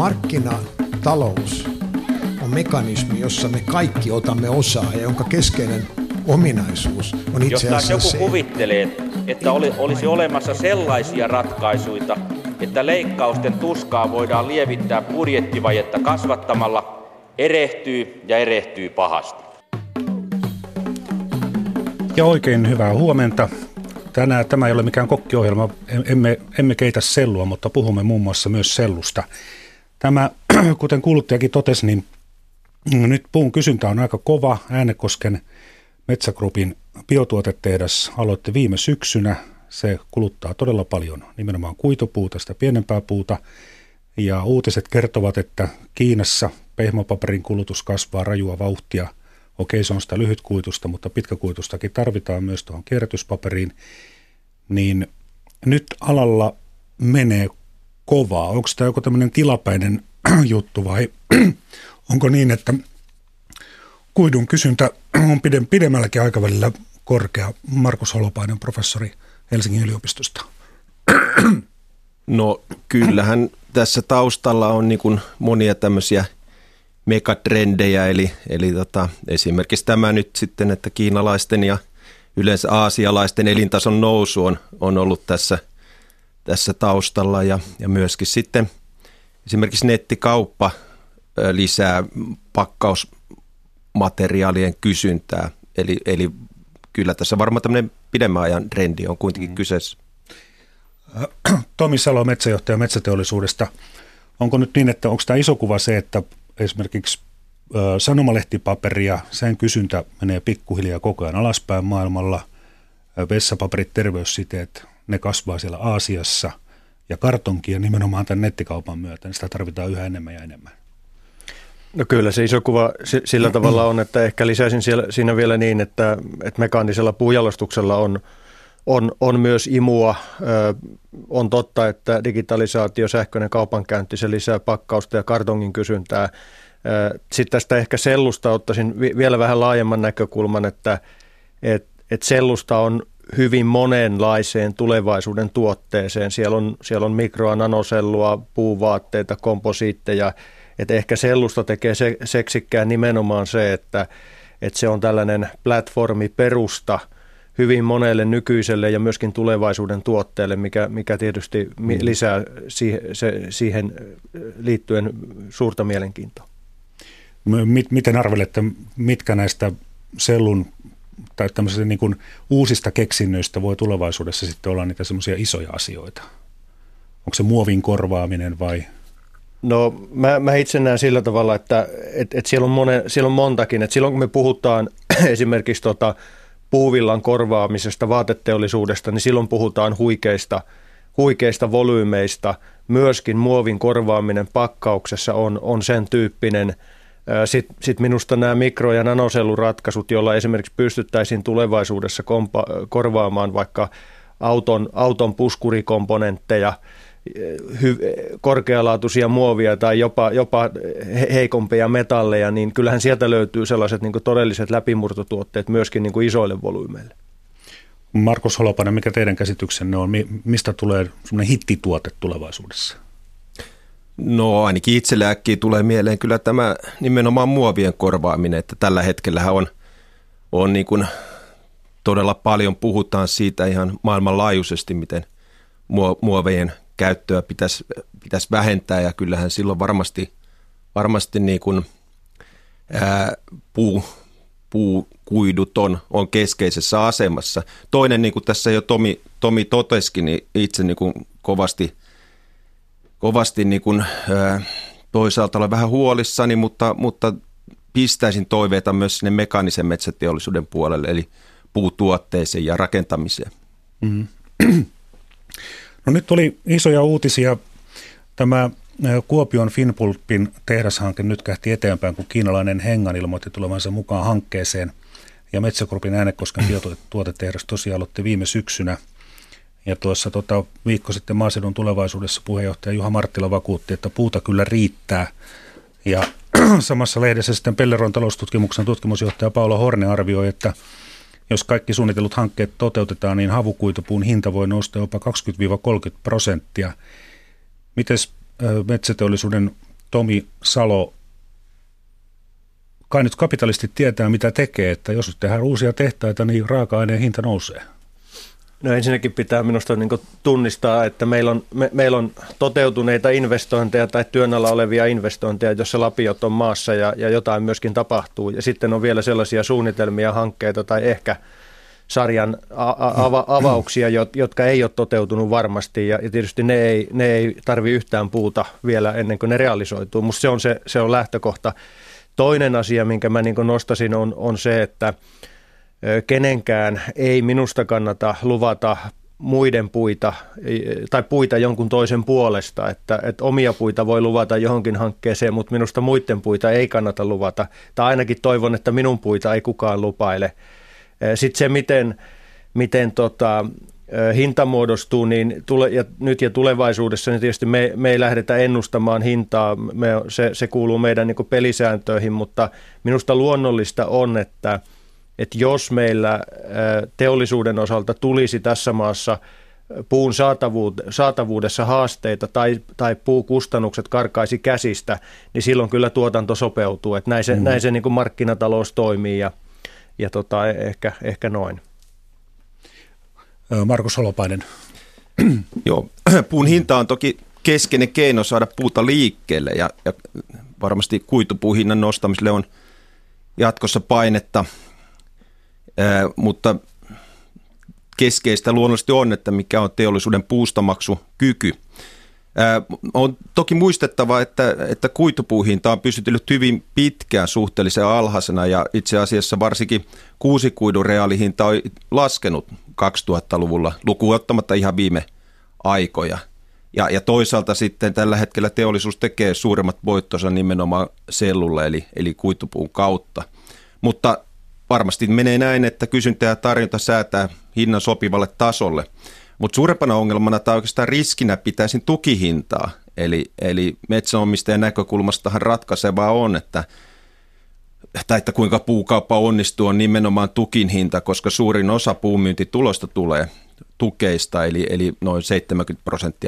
Markkinatalous on mekanismi, jossa me kaikki otamme osaa ja jonka keskeinen ominaisuus on itse asiassa joku se. Joku kuvittelee, että olisi olemassa sellaisia ratkaisuja, että leikkausten tuskaa voidaan lievittää budjettivajetta kasvattamalla, erehtyy ja erehtyy pahasti. Ja oikein hyvää huomenta. Tänään tämä ei ole mikään kokkiohjelma, emme keitä sellua, mutta puhumme muun muassa myös sellusta. Tämä, kuten kuuluttajakin totesi, niin nyt puun kysyntä on aika kova. Äänekosken metsägrupin biotuotetehdas aloitti viime syksynä. Se kuluttaa todella paljon nimenomaan kuitupuuta, sitä pienempää puuta. Ja uutiset kertovat, että Kiinassa pehmopaperin kulutus kasvaa rajua vauhtia. Okei, se on sitä lyhytkuitusta, mutta pitkäkuitustakin tarvitaan myös tuohon kierrätyspaperiin. Niin nyt alalla menee kovaa. Onko tämä joku tämmöinen tilapäinen juttu vai onko niin, että kuidun kysyntä on pidemmälläkin aikavälillä korkea? Markus Holopainen, professori Helsingin yliopistosta. No kyllähän tässä taustalla on niin kuin monia tämmöisiä megatrendejä, eli esimerkiksi tämä nyt sitten, että kiinalaisten ja yleensä aasialaisten elintason nousu on ollut tässä taustalla ja myöskin sitten esimerkiksi nettikauppa lisää pakkausmateriaalien kysyntää, eli kyllä tässä varmaan tämmöinen pidemmän ajan trendi on kuitenkin kyseessä. Tomi Salo, metsäjohtaja Metsäteollisuudesta. Onko nyt niin, että onko tämä iso kuva se, että esimerkiksi sanomalehtipaperia, sen kysyntä menee pikkuhiljaa koko ajan alaspäin maailmalla. Vessapaperit, terveyssiteet, ne kasvaa siellä Aasiassa ja kartonkia nimenomaan tämän nettikaupan myötä. Niin sitä tarvitaan yhä enemmän ja enemmän. No kyllä se iso kuva sillä tavalla on, että ehkä lisäisin siinä vielä niin, että mekaanisella puujalostuksella on myös imua. On totta, että digitalisaatio, sähköinen kaupankäynti, se lisää pakkausta ja kartongin kysyntää. Sitten tästä ehkä sellusta ottaisin vielä vähän laajemman näkökulman, että sellusta on hyvin monenlaiseen tulevaisuuden tuotteeseen. Siellä on mikro- ja nanosellua, puuvaatteita, komposiitteja. Että ehkä sellusta tekee seksikkään nimenomaan se, että se on tällainen platformiperusta hyvin monelle nykyiselle ja myöskin tulevaisuuden tuotteelle, mikä tietysti lisää siihen liittyen suurta mielenkiintoa. Miten arvelette, mitkä näistä sellun tai tämmöisistä niin kuin uusista keksinnöistä voi tulevaisuudessa sitten olla niitä semmoisia isoja asioita? Onko se muovin korvaaminen vai... No mä itse näen sillä tavalla, että siellä on montakin. Et silloin kun me puhutaan esimerkiksi puuvillan korvaamisesta, vaateteollisuudesta, niin silloin puhutaan huikeista volyymeista. Myöskin muovin korvaaminen pakkauksessa on sen tyyppinen. Sitten minusta nämä mikro- ja nanoselluratkaisut, joilla esimerkiksi pystyttäisiin tulevaisuudessa korvaamaan vaikka auton puskurikomponentteja, korkealaatuisia muovia tai jopa heikompia metalleja, niin kyllähän sieltä löytyy sellaiset niin kuin todelliset läpimurtotuotteet myöskin niin kuin isoille volyymeille. Markus Holopainen, mikä teidän käsityksenne on? Mistä tulee semmoinen hittituote tulevaisuudessa? No ainakin itselle äkkiä tulee mieleen kyllä tämä nimenomaan muovien korvaaminen, että tällä hetkellähän on niin kuin todella paljon puhutaan siitä ihan maailmanlaajuisesti, miten muovien käyttöä pitäisi vähentää ja kyllähän silloin varmasti niin kuin, puukuidut on keskeisessä asemassa. Toinen, niin kuin tässä jo Tomi totesikin, niin itse niin kuin kovasti niin kuin, toisaalta olen vähän huolissani, mutta pistäisin toiveita myös sinne mekaanisen metsäteollisuuden puolelle, eli puutuotteeseen ja rakentamiseen. Mm. No nyt oli isoja uutisia. Tämä Kuopion Finpulpin tehdashanke nyt kähti eteenpäin, kun kiinalainen Hengan ilmoitti tulevansa mukaan hankkeeseen. Ja Metsägrupin Äänekosken biotuotetehdas tosiaan aloitti viime syksynä. Ja tuossa viikko sitten Maaseudun Tulevaisuudessa puheenjohtaja Juha Marttila vakuutti, että puuta kyllä riittää. Ja samassa lehdessä sitten Pelleron taloustutkimuksen tutkimusjohtaja Paolo Horne arvioi, että jos kaikki suunnitellut hankkeet toteutetaan, niin havukuitupuun hinta voi nousta jopa 20-30%. Mites metsäteollisuuden Tomi Salo, kai nyt kapitalistit tietää, mitä tekee, että jos tehdään uusia tehtaita, niin raaka-aineen hinta nousee. No ensinnäkin pitää minusta niin kuin tunnistaa, että meillä on toteutuneita investointeja tai työn alla olevia investointeja, jossa lapiot on maassa ja jotain myöskin tapahtuu. Ja sitten on vielä sellaisia suunnitelmia, hankkeita tai ehkä sarjan avauksia, jotka ei ole toteutunut varmasti. Ja tietysti ne ei tarvitse yhtään puuta vielä ennen kuin ne realisoituu. Musta se on lähtökohta. Toinen asia, minkä mä niin kuin nostasin, on se, että kenenkään ei minusta kannata luvata muiden puita tai puita jonkun toisen puolesta, että omia puita voi luvata johonkin hankkeeseen, mutta minusta muiden puita ei kannata luvata. Tai ainakin toivon, että minun puita ei kukaan lupaile. Sitten se, miten hinta muodostuu, niin nyt ja tulevaisuudessa niin tietysti me ei lähdetä ennustamaan hintaa, se kuuluu meidän niin kuin pelisääntöihin, mutta minusta luonnollista on, että jos meillä teollisuuden osalta tulisi tässä maassa puun saatavuudessa haasteita tai puukustannukset karkaisi käsistä, niin silloin kyllä tuotanto sopeutuu. Että näin se niin kuin markkinatalous toimii ja ehkä noin. Markus Holopainen. Joo, puun hinta on toki keskeinen keino saada puuta liikkeelle ja varmasti kuitupuun hinnan nostamiselle on jatkossa painetta. Mutta keskeistä luonnollisesti on, että mikä on teollisuuden puustamaksukyky. On toki muistettava, että kuitupuuhinta on pysytellyt hyvin pitkään suhteellisen alhaisena ja itse asiassa varsinkin kuusikuidun reaalihinta on laskenut 2000-luvulla, lukuun ottamatta ihan viime aikoja. Ja toisaalta sitten tällä hetkellä teollisuus tekee suuremmat voittonsa nimenomaan sellulla eli kuitupuun kautta, mutta varmasti menee näin, että kysyntä ja tarjonta säätää hinnan sopivalle tasolle, mutta suurempana ongelmana tai oikeastaan riskinä pitäisin tukihintaa. Eli metsänomistajan näkökulmastahan ratkaisevaa on, että kuinka puukauppa onnistuu on nimenomaan tukin hinta, koska suurin osa puunmyyntitulosta tulee tukeista, eli noin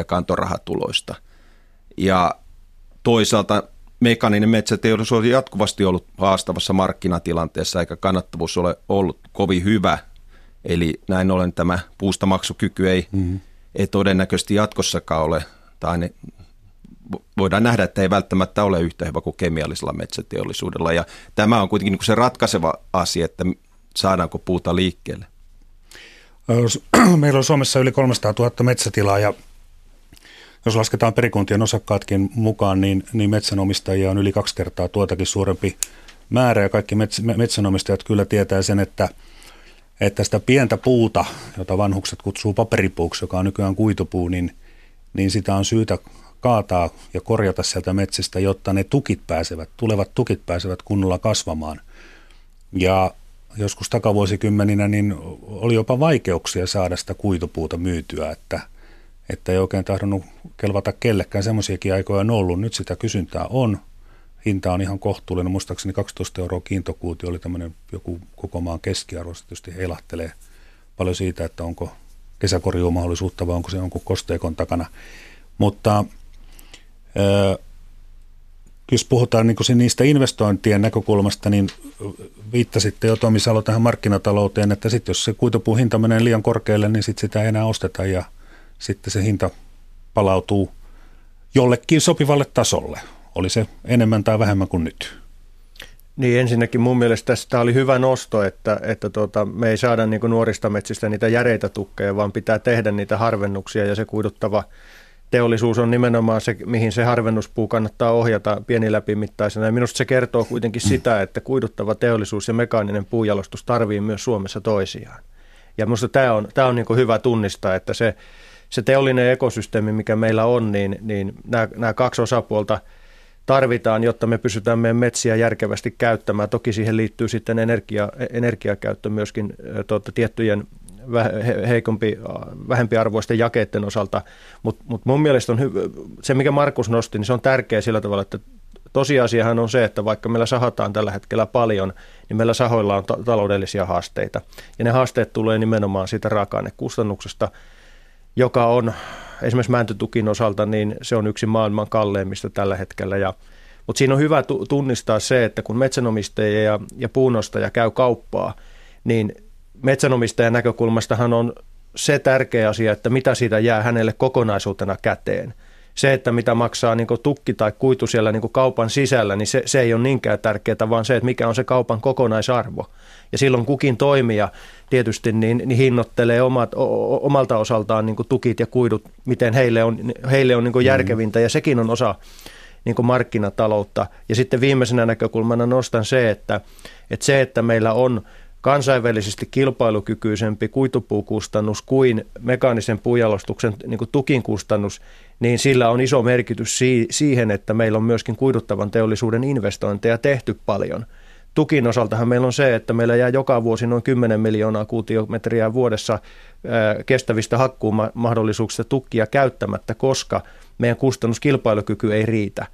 70% kantorahatuloista. Ja toisaalta mekaaninen metsäteollisuus on jatkuvasti ollut haastavassa markkinatilanteessa, eikä kannattavuus ole ollut kovin hyvä. Eli näin ollen tämä puustamaksukyky ei todennäköisesti jatkossakaan ole, tai voidaan nähdä, että ei välttämättä ole yhtä hyvä kuin kemiallisella metsäteollisuudella. Ja tämä on kuitenkin se ratkaiseva asia, että saadaanko puuta liikkeelle. Meillä on Suomessa yli 300 000 metsätilaa ja jos lasketaan perikuntien osakkaatkin mukaan, niin metsänomistajia on yli 2 kertaa tuotakin suurempi määrä. Ja kaikki metsänomistajat kyllä tietää sen, että sitä pientä puuta, jota vanhukset kutsuu paperipuuksi, joka on nykyään kuitupuu, niin sitä on syytä kaataa ja korjata sieltä metsistä, jotta ne tulevat tukit pääsevät kunnolla kasvamaan. Ja joskus takavuosikymmeninä niin oli jopa vaikeuksia saada sitä kuitupuuta myytyä, että ei oikein tahdonut kelvata kellekään. Semmoisiakin aikoja on ollut. Nyt sitä kysyntää on. Hinta on ihan kohtuullinen. Muistaakseni 12 € kiintokuutio oli tämmöinen joku koko maan keskiarvo. Se tietysti heilahtelee paljon siitä, että onko kesäkorjuumahdollisuutta vai onko se jonkun kosteikon takana. Mutta jos puhutaan niin kuin niistä investointien näkökulmasta, niin viittasitte jo Tomi Salo tähän markkinatalouteen, että sitten jos se kuitupuun hinta menee liian korkealle, niin sitten sitä ei enää osteta ja sitten se hinta palautuu jollekin sopivalle tasolle. Oli se enemmän tai vähemmän kuin nyt? Niin ensinnäkin mun mielestä tämä oli hyvä nosto, että me ei saada niin kuin nuorista metsistä niitä järeitä tukkeja, vaan pitää tehdä niitä harvennuksia ja se kuiduttava teollisuus on nimenomaan se, mihin se harvennuspuu kannattaa ohjata pieniläpimittaisena. Ja minusta se kertoo kuitenkin sitä, että kuiduttava teollisuus ja mekaaninen puujalostus tarvii myös Suomessa toisiaan. Ja minusta tämä on niin kuin hyvä tunnistaa, että se teollinen ekosysteemi, mikä meillä on, niin nämä kaksi osapuolta tarvitaan, jotta me pysytään meidän metsiä järkevästi käyttämään. Toki siihen liittyy sitten energiakäyttö myöskin tiettyjen vähempiarvoisten jakeiden osalta. Mutta mun mielestä se, mikä Markus nosti, niin se on tärkeä sillä tavalla, että tosiasiahan on se, että vaikka meillä sahataan tällä hetkellä paljon, niin meillä sahoilla on taloudellisia haasteita. Ja ne haasteet tulee nimenomaan siitä raaka-ainekustannuksesta, joka on esimerkiksi mäntytukin osalta, niin se on yksi maailman kalleimmista tällä hetkellä. Mutta siinä on hyvä tunnistaa se, että kun metsänomistajia ja puunostaja käy kauppaa, niin metsänomistajan näkökulmastahan on se tärkeä asia, että mitä siitä jää hänelle kokonaisuutena käteen. Se, että mitä maksaa niin tukki tai kuitu siellä niin kaupan sisällä, niin se ei ole niinkään tärkeää, vaan se, että mikä on se kaupan kokonaisarvo. Ja silloin kukin toimija tietysti niin hinnoittelee omalta osaltaan niin tukit ja kuidut, miten heille on niin järkevintä, ja sekin on osa niin markkinataloutta. Ja sitten viimeisenä näkökulmana nostan se, että meillä on kansainvälisesti kilpailukykyisempi kuitupuukustannus kuin mekaanisen puujalostuksen niin kuin tukin kustannus, niin sillä on iso merkitys siihen, että meillä on myöskin kuiduttavan teollisuuden investointeja tehty paljon. Tukin osaltahan meillä on se, että meillä jää joka vuosi noin 10 miljoonaa kuutiometriä vuodessa kestävistä hakkuumahdollisuuksista tukkia käyttämättä, koska meidän kustannuskilpailukyky ei riitä.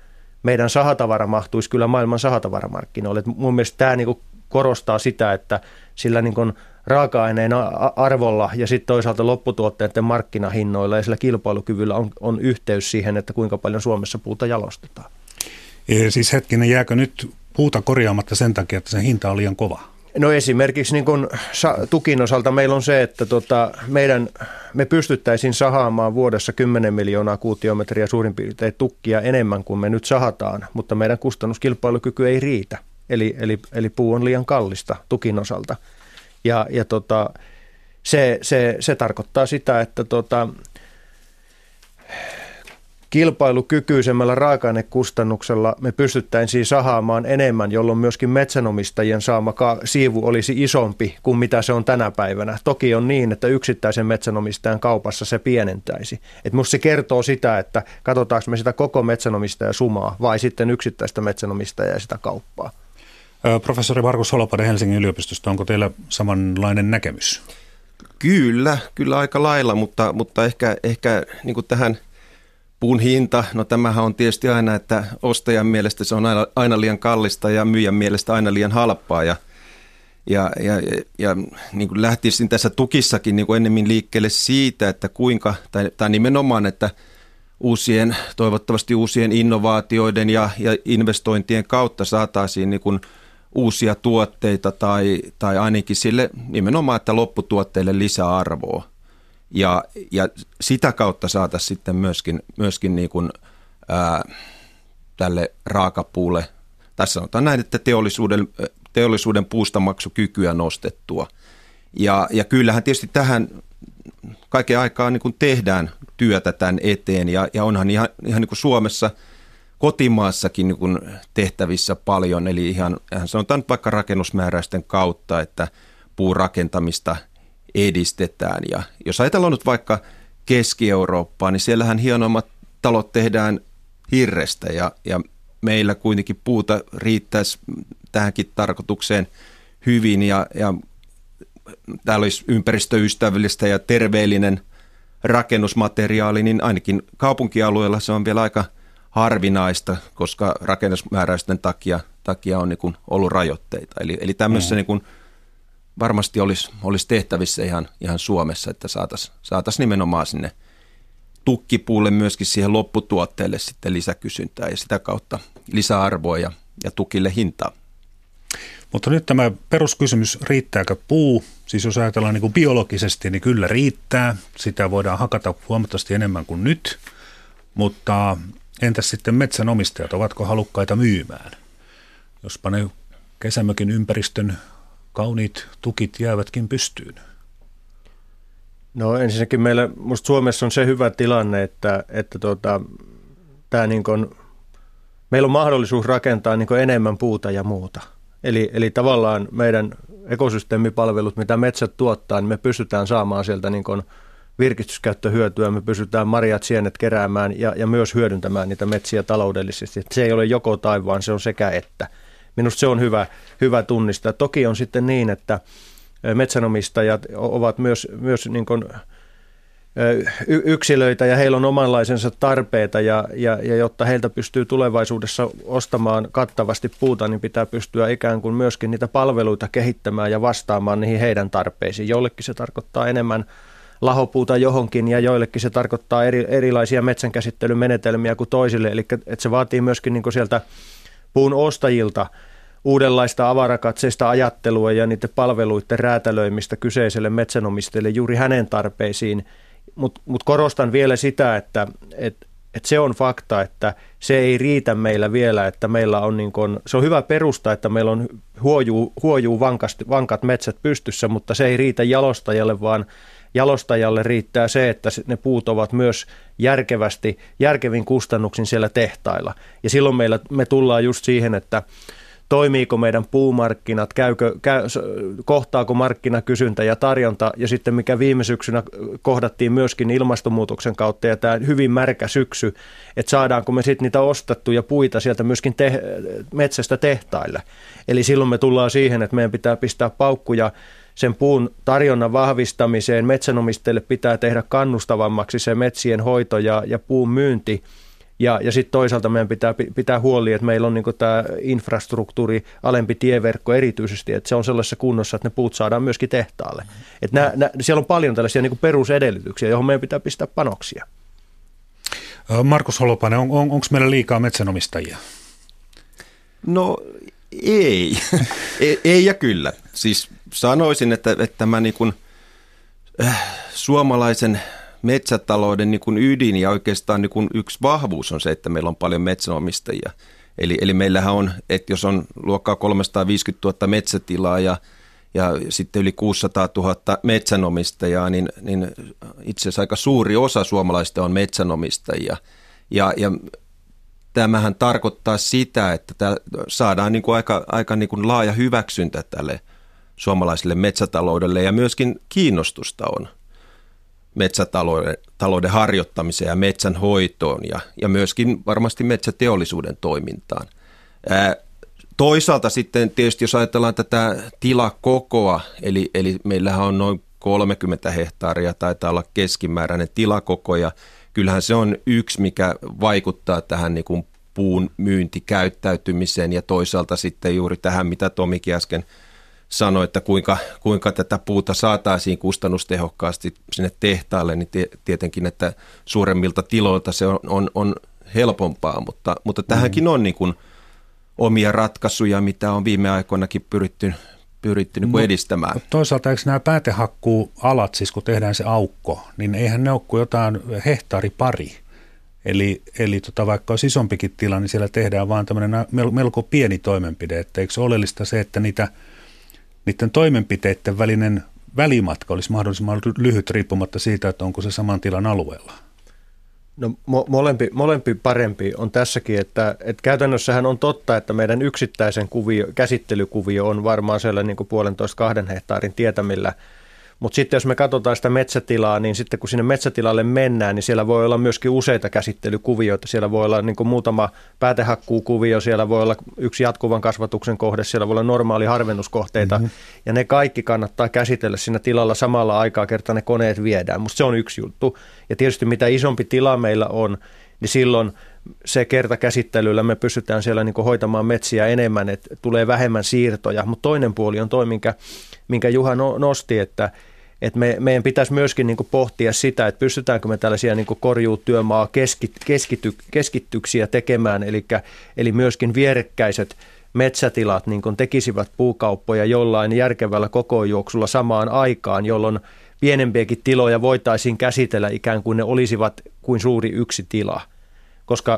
Meidän sahatavara mahtuisi kyllä maailman sahatavaramarkkinoille. Mun mielestä tämä niin korostaa sitä, että sillä niin kuin raaka-aineen arvolla ja sitten toisaalta lopputuotteiden markkinahinnoilla ja sillä kilpailukyvyllä on yhteys siihen, että kuinka paljon Suomessa puuta jalostetaan. Siis hetkinen, jääkö nyt puuta korjaamatta sen takia, että sen hinta on liian kova? No esimerkiksi niin kuin tukin osalta meillä on se, että me pystyttäisiin sahaamaan vuodessa 10 miljoonaa kuutiometriä suurin piirtein tukkia enemmän kuin me nyt sahataan, mutta meidän kustannuskilpailukyky ei riitä. Eli puu on liian kallista tukin osalta. Se tarkoittaa sitä, että kilpailukykyisemmällä raaka-ainekustannuksella me pystyttäisiin sahaamaan enemmän, jolloin myöskin metsänomistajien saama siivu olisi isompi kuin mitä se on tänä päivänä. Toki on niin, että yksittäisen metsänomistajan kaupassa se pienentäisi. Et musta se kertoo sitä, että katsotaanko me sitä koko metsänomistajasumaa vai sitten yksittäistä metsänomistajaa ja sitä kauppaa. Professori Markus Holopainen Helsingin yliopistosta, onko teillä samanlainen näkemys? Kyllä aika lailla, mutta ehkä niin kuin tähän puun hinta, no tämähän on tietysti aina, että ostajan mielestä se on aina liian kallista ja myyjän mielestä aina liian halpaa. Ja niin kuin lähtisin tässä tukissakin niin kuin ennemmin liikkeelle siitä, että kuinka, tai nimenomaan, että toivottavasti uusien innovaatioiden ja investointien kautta saataisiin niin kuin uusia tuotteita tai ainakin sille nimenomaan, että lopputuotteille lisäarvoa. Ja sitä kautta saataisiin sitten myöskin niin kuin, tälle raakapuulle, tässä sanotaan näin, että teollisuuden puustamaksukykyä nostettua. Ja kyllähän tietysti tähän kaiken aikaa niin kuin tehdään työtä tämän eteen ja onhan ihan niin kuin Suomessa kotimaassakin niin kuin tehtävissä paljon, eli ihan sanotaan vaikka rakennusmääräysten kautta, että puurakentamista edistetään. Ja jos ajatellaan nyt vaikka Keski-Eurooppaa, niin siellähän hienommat talot tehdään hirrestä ja meillä kuitenkin puuta riittäisi tähänkin tarkoitukseen hyvin ja täällä olisi ympäristöystävällistä ja terveellinen rakennusmateriaali, niin ainakin kaupunkialueella se on vielä aika harvinaista, koska rakennusmääräysten takia on niin kuin ollut rajoitteita. Eli tämmöisessä niin kuin varmasti olisi tehtävissä ihan Suomessa, että saataisiin nimenomaan sinne tukkipuulle myöskin siihen lopputuotteelle sitten lisäkysyntää ja sitä kautta lisäarvoa ja tukille hintaa. Mutta nyt tämä peruskysymys, riittääkö puu? Siis jos ajatellaan niin kuin biologisesti, niin kyllä riittää. Sitä voidaan hakata huomattavasti enemmän kuin nyt. Mutta entäs sitten metsänomistajat, ovatko halukkaita myymään? Jospa ne kesämökin ympäristön kauniit tukit jäävätkin pystyyn. No ensinnäkin meillä musta Suomessa on se hyvä tilanne, että tää niin kun, meillä on mahdollisuus rakentaa niin kun enemmän puuta ja muuta. Eli tavallaan meidän ekosysteemipalvelut, mitä metsät tuottaa, niin me pystytään saamaan sieltä niin kun virkistyskäyttöhyötyä, me pystytään marjat, sienet keräämään ja myös hyödyntämään niitä metsiä taloudellisesti. Se ei ole joko tai, vaan se on sekä että. Minusta se on hyvä tunnistaa. Toki on sitten niin, että metsänomistajat ovat myös niin kuin yksilöitä ja heillä on omanlaisensa tarpeita ja jotta heiltä pystyy tulevaisuudessa ostamaan kattavasti puuta, niin pitää pystyä ikään kuin myöskin niitä palveluita kehittämään ja vastaamaan niihin heidän tarpeisiin. Jollekin se tarkoittaa enemmän lahopuuta johonkin, ja joillekin se tarkoittaa erilaisia metsänkäsittelymenetelmiä kuin toisille. Eli että se vaatii myöskin niin kuin sieltä puun ostajilta uudenlaista avarakatseista ajattelua ja niiden palveluiden räätälöimistä kyseiselle metsänomistajalle juuri hänen tarpeisiin. Mut korostan vielä sitä, että se on fakta, että se ei riitä meillä vielä, että meillä on niin kuin, se on hyvä perusta, että meillä on huojuu vankat metsät pystyssä, mutta se ei riitä jalostajalle, vaan jalostajalle riittää se, että ne puut ovat myös järkevin kustannuksin siellä tehtailla. Ja silloin me tullaan just siihen, että toimiiko meidän puumarkkinat, kohtaako markkinakysyntä ja tarjonta, ja sitten mikä viime syksynä kohdattiin myöskin ilmastonmuutoksen kautta ja tämä hyvin märkä syksy, että saadaanko me sitten niitä ostettuja puita sieltä myöskin metsästä tehtaille. Eli silloin me tullaan siihen, että meidän pitää pistää paukkuja sen puun tarjonnan vahvistamiseen, metsänomistajille pitää tehdä kannustavammaksi se metsien hoito ja puun myynti. Ja sitten toisaalta meidän pitää huoli, että meillä on niinku tämä infrastruktuuri, alempi tieverkko erityisesti, että se on sellaisessa kunnossa, että ne puut saadaan myöskin tehtaalle. Et siellä on paljon tällaisia niinku perusedellytyksiä, johon meidän pitää pistää panoksia. Markus Holopainen, onko meillä liikaa metsänomistajia? No ei. Ei ja kyllä. Siis sanoisin, että mä niin kun, suomalaisen metsätalouden niin kuin ydin ja oikeastaan niin kuin yksi vahvuus on se, että meillä on paljon metsänomistajia. Eli meillähän on, että jos on luokkaa 350 000 metsätilaa ja sitten yli 600 000 metsänomistajaa, niin itse asiassa aika suuri osa suomalaisista on metsänomistajia. Ja tämähän tarkoittaa sitä, että saadaan niin kuin aika niin kuin laaja hyväksyntä tälle suomalaiselle metsätaloudelle ja myöskin kiinnostusta on metsätalouden harjoittamiseen ja metsän hoitoon ja myöskin varmasti metsäteollisuuden toimintaan. Toisaalta sitten tietysti jos ajatellaan tätä tilakokoa, eli meillähän on noin 30 hehtaaria, taitaa olla keskimääräinen tilakoko, ja kyllähän se on yksi, mikä vaikuttaa tähän niin kuin puun myyntikäyttäytymiseen ja toisaalta sitten juuri tähän, mitä Tomikin äsken sanoi, että kuinka tätä puuta saataisiin kustannustehokkaasti sinne tehtaalle, niin tietenkin, että suuremmilta tiloilta se on helpompaa, mutta tähänkin on niin kuin omia ratkaisuja, mitä on viime aikoinakin pyritty niin kuin edistämään. Toisaalta eikö nämä päätehakkuualat, siis kun tehdään se aukko, niin eihän ne ole kuin jotain hehtaaripari. Eli vaikka olisi isompikin tila, niin siellä tehdään vaan tämmöinen melko pieni toimenpide, että eikö oleellista se, että niiden toimenpiteiden välinen välimatka olisi mahdollisimman lyhyt riippumatta siitä, että onko se saman tilan alueella? No molempi parempi on tässäkin, että käytännössähän on totta, että meidän yksittäisen käsittelykuvio on varmaan siellä niin kuin 1,5–2 hehtaarin tietämillä. Mutta sitten jos me katsotaan sitä metsätilaa, niin sitten kun sinne metsätilalle mennään, niin siellä voi olla myöskin useita käsittelykuvioita. Siellä voi olla niin kuin muutama päätehakkuukuvio, siellä voi olla yksi jatkuvan kasvatuksen kohde, siellä voi olla normaali harvennuskohteita. Mm-hmm. Ja ne kaikki kannattaa käsitellä siinä tilalla samalla aikaa, kertaa ne koneet viedään. Musta se on yksi juttu. Ja tietysti mitä isompi tila meillä on, niin silloin se kertakäsittelyllä me pystytään siellä niin kuin hoitamaan metsiä enemmän, että tulee vähemmän siirtoja. Mutta toinen puoli on toi, minkä Juha nosti, että meidän pitäisi myöskin niin kuin pohtia sitä, että pystytäänkö me tällaisia niin kuin korjuutyömaa keskittyksiä tekemään, eli myöskin vierekkäiset metsätilat niin kuin tekisivät puukauppoja jollain järkevällä kokoonjuoksulla samaan aikaan, jolloin pienempiäkin tiloja voitaisiin käsitellä ikään kuin ne olisivat kuin suuri yksi tila.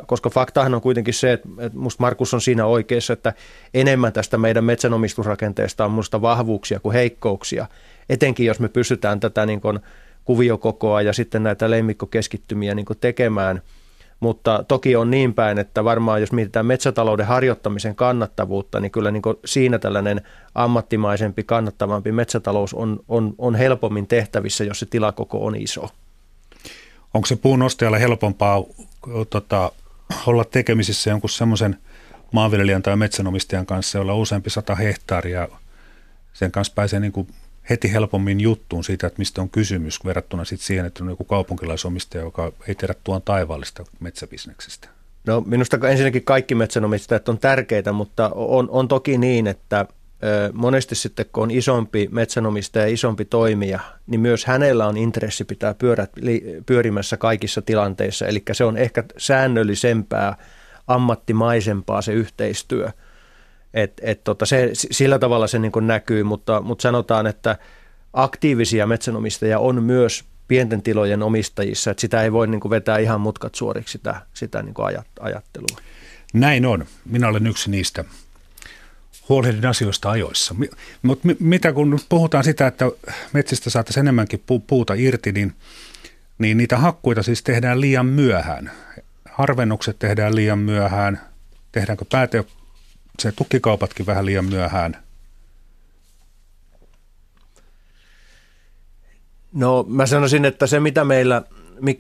Koska faktahan on kuitenkin se, että musta Markus on siinä oikeassa, että enemmän tästä meidän metsänomistusrakenteesta on musta vahvuuksia kuin heikkouksia. Etenkin jos me pystytään tätä niin kuin kuviokokoa ja sitten näitä lemmikkokeskittymiä niin kuin tekemään. Mutta toki on niin päin, että varmaan jos mietitään metsätalouden harjoittamisen kannattavuutta, niin kyllä niin kuin siinä tällainen ammattimaisempi, kannattavampi metsätalous on helpommin tehtävissä, jos se tilakoko on iso. Onko se puun ostajalle helpompaa olla tekemisissä jonkun semmoisen maanviljelijän tai metsänomistajan kanssa, jolla on useampi 100 hehtaaria? Sen kanssa pääsee niin kuin heti helpommin juttuun siitä, että mistä on kysymys, verrattuna sit siihen, että on joku kaupunkilaisomistaja, joka ei tiedä tuon taivaallista metsäbisneksestä. No minusta ensinnäkin kaikki metsänomistajat on tärkeitä, mutta on toki niin, että monesti sitten kun on isompi metsänomistaja ja isompi toimija, niin myös hänellä on intressi pitää pyörät pyörimässä kaikissa tilanteissa. Eli se on ehkä säännöllisempää, ammattimaisempaa se yhteistyö. Sillä tavalla se niin kuin näkyy, mutta sanotaan, että aktiivisia metsänomistajia on myös pienten tilojen omistajissa. Että sitä ei voi niin kuin vetää ihan mutkat suoriksi sitä niin kuin ajattelua. Näin on. Minä olen yksi niistä. Huolehdin asioista ajoissa. Mutta mitä kun puhutaan sitä, että metsistä saataisiin enemmänkin puuta irti, niin niitä hakkuita siis tehdään liian myöhään. Harvennukset tehdään liian myöhään. Tehdäänkö se tukkikaupatkin vähän liian myöhään? No mä sanoisin, että se mitä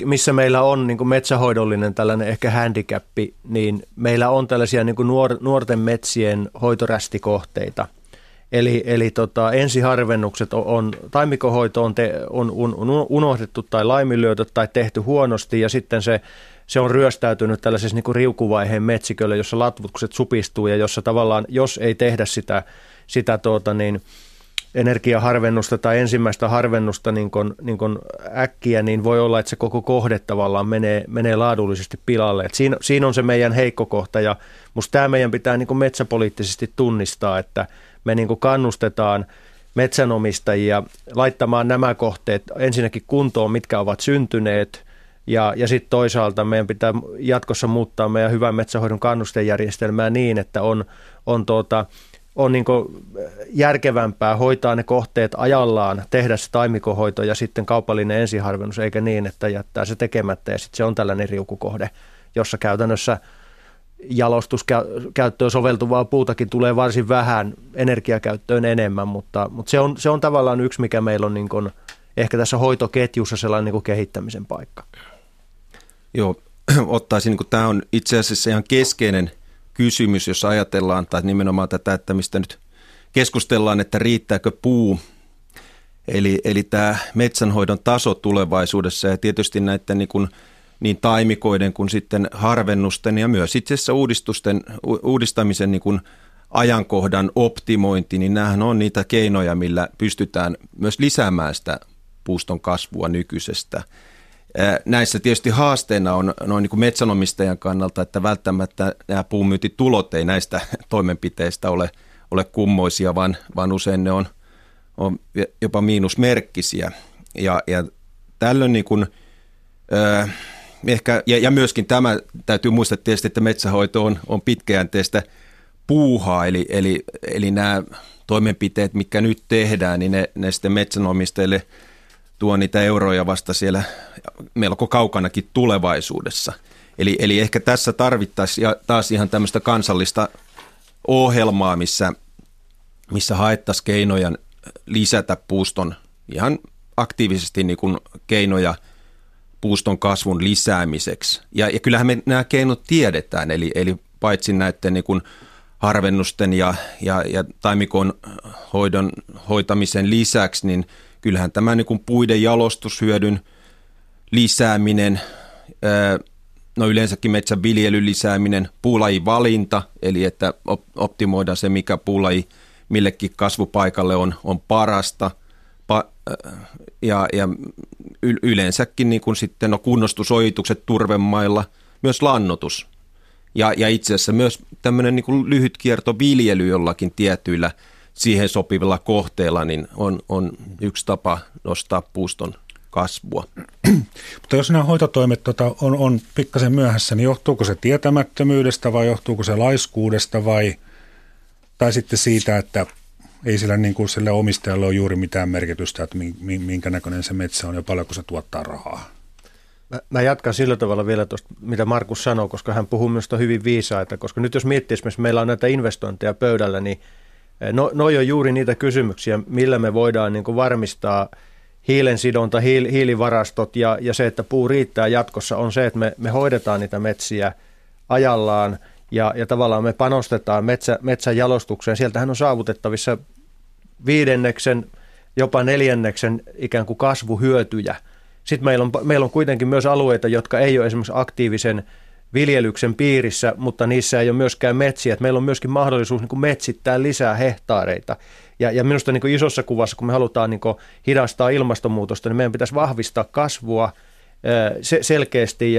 missä meillä on niin kuin metsähoidollinen tällainen ehkä handicappi, niin meillä on tällaisia niin kuin nuorten metsien hoitorästikohteita. Eli ensiharvennukset on, taimikohoito on unohdettu tai laiminlyöty tai tehty huonosti, ja sitten se on ryöstäytynyt tällaisessa niin kuin riukuvaiheen metsikölle, jossa latvukset supistuu ja jossa tavallaan, jos ei tehdä sitä energiaharvennusta tai ensimmäistä harvennusta niin kuin äkkiä, niin voi olla, että se koko kohde tavallaan menee laadullisesti pilalle. Et siinä on se meidän heikko kohta, ja musta tämä meidän pitää niin kuin metsäpoliittisesti tunnistaa, että me niin kuin kannustetaan metsänomistajia laittamaan nämä kohteet ensinnäkin kuntoon, mitkä ovat syntyneet, ja sitten toisaalta meidän pitää jatkossa muuttaa meidän hyvän metsänhoidon kannustejärjestelmää niin, että on niin kuin järkevämpää hoitaa ne kohteet ajallaan, tehdä se taimikohoito ja sitten kaupallinen ensiharvennus, eikä niin, että jättää se tekemättä ja sitten se on tällainen riukukohde, jossa käytännössä jalostuskäyttöön soveltuvaa puutakin tulee varsin vähän, energiakäyttöön enemmän, mutta se on tavallaan yksi, mikä meillä on niin kuin ehkä tässä hoitoketjussa sellainen niin kuin kehittämisen paikka. Joo, ottaisin, kun tämä on itse asiassa ihan keskeinen kysymys, jos ajatellaan, tai nimenomaan tätä, että mistä nyt keskustellaan, että riittääkö puu, eli tämä metsänhoidon taso tulevaisuudessa, ja tietysti näiden niin taimikoiden kuin sitten harvennusten ja myös itse asiassa uudistamisen niin kuin ajankohdan optimointi, niin nämähän on niitä keinoja, millä pystytään myös lisäämään sitä puuston kasvua nykyisestä. Näissä tietysti haasteena on noin niin kuin metsänomistajan kannalta, että välttämättä nämä puunmyyntitulot ei näistä toimenpiteistä ole kummoisia, vaan usein ne on jopa miinusmerkkisiä. Ja tällöin niin kuin, ehkä, ja myöskin tämä täytyy muistaa tietysti, että metsähoito on pitkäjänteistä puuhaa, eli nämä toimenpiteet, mitkä nyt tehdään, niin ne sitten metsänomistajille tuo niitä euroja vasta siellä melko kaukanakin tulevaisuudessa. Eli ehkä tässä tarvittaisiin taas ihan tämmöistä kansallista ohjelmaa, missä haettaisiin keinoja lisätä puuston, ihan aktiivisesti niin kuin keinoja puuston kasvun lisäämiseksi. Ja kyllähän me nämä keinot tiedetään, eli paitsi näiden niin kuin harvennusten ja taimikon hoitamisen lisäksi, niin kyllähän tämä niin kuin puiden jalostushyödyn lisääminen, no yleensäkin metsäviljelyn lisääminen, puulajivalinta, eli että optimoidaan se, mikä puulaji millekin kasvupaikalle on parasta, ja yleensäkin niin kuin sitten kunnostusojitukset turvemailla, myös lannoitus, ja itse asiassa myös tämmöinen niin kuin lyhytkiertoviljely jollakin tietyillä siihen sopivilla kohteilla, niin on yksi tapa nostaa puuston kasvua. Mutta jos nämä hoitotoimet on pikkasen myöhässä, niin johtuuko se tietämättömyydestä vai johtuuko se laiskuudesta tai sitten siitä, että ei sillä, niin kuin sillä omistajalle ole juuri mitään merkitystä, että minkä näköinen se metsä on ja paljonko se tuottaa rahaa? Mä jatkan sillä tavalla vielä tuosta, mitä Markus sanoi, koska hän puhuu minusta hyvin viisaita, koska nyt jos miettii esimerkiksi, meillä on näitä investointeja pöydällä, niin noi on juuri niitä kysymyksiä, millä me voidaan niin kuin varmistaa hiilensidonta, hiilivarastot ja se, että puu riittää jatkossa, on se, että me hoidetaan niitä metsiä ajallaan ja tavallaan me panostetaan metsän jalostukseen. Sieltähän on saavutettavissa 5., jopa 4. ikään kuin kasvuhyötyjä. Sitten meillä on kuitenkin myös alueita, jotka ei ole esimerkiksi aktiivisen viljelyksen piirissä, mutta niissä ei ole myöskään metsiä. Meillä on myöskin mahdollisuus metsittää lisää hehtaareita. Ja minusta isossa kuvassa, kun me halutaan hidastaa ilmastonmuutosta, niin meidän pitäisi vahvistaa kasvua selkeästi.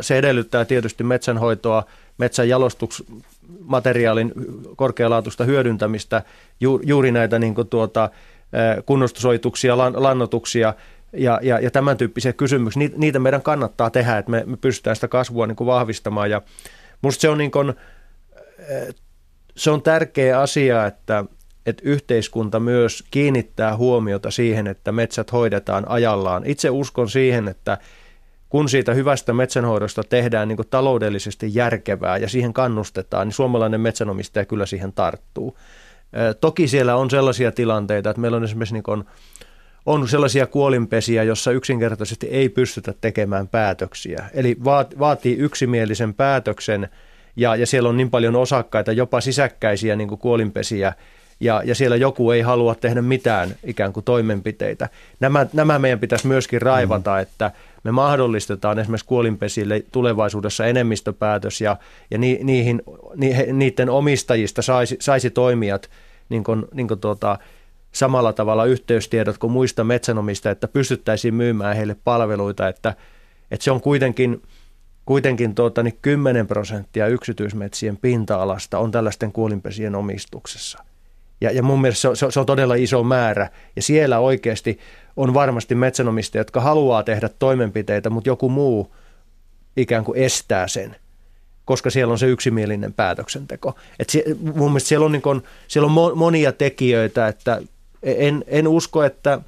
Se edellyttää tietysti metsänhoitoa, metsän jalostusmateriaalin korkealaatuista hyödyntämistä, juuri näitä kunnostusoituksia, lannoituksia. Ja tämän tyyppisiä kysymyksiä, niitä meidän kannattaa tehdä, että me pystytään sitä kasvua vahvistamaan. Ja musta se on tärkeä asia, että yhteiskunta myös kiinnittää huomiota siihen, että metsät hoidetaan ajallaan. Itse uskon siihen, että kun siitä hyvästä metsänhoidosta tehdään taloudellisesti järkevää ja siihen kannustetaan, niin suomalainen metsänomistaja kyllä siihen tarttuu. Toki siellä on sellaisia tilanteita, että meillä on esimerkiksi on sellaisia kuolinpesiä, jossa yksinkertaisesti ei pystytä tekemään päätöksiä. Eli vaatii yksimielisen päätöksen ja siellä on niin paljon osakkaita, jopa sisäkkäisiä kuolinpesiä ja siellä joku ei halua tehdä mitään ikään kuin toimenpiteitä. Nämä meidän pitäisi myöskin raivata, että me mahdollistetaan esimerkiksi kuolinpesille tulevaisuudessa enemmistöpäätös ja niiden omistajista saisi toimijat samalla tavalla yhteystiedot kuin muista metsänomistajista, että pystyttäisiin myymään heille palveluita, että se on kuitenkin 10% yksityismetsien pinta-alasta on tällaisten kuolinpesien omistuksessa. Ja mun mielestä se on todella iso määrä ja siellä oikeasti on varmasti metsänomistajia, jotka haluaa tehdä toimenpiteitä, mutta joku muu ikään kuin estää sen, koska siellä on se yksimielinen päätöksenteko. Mun mielestä siellä on monia tekijöitä, että en usko, että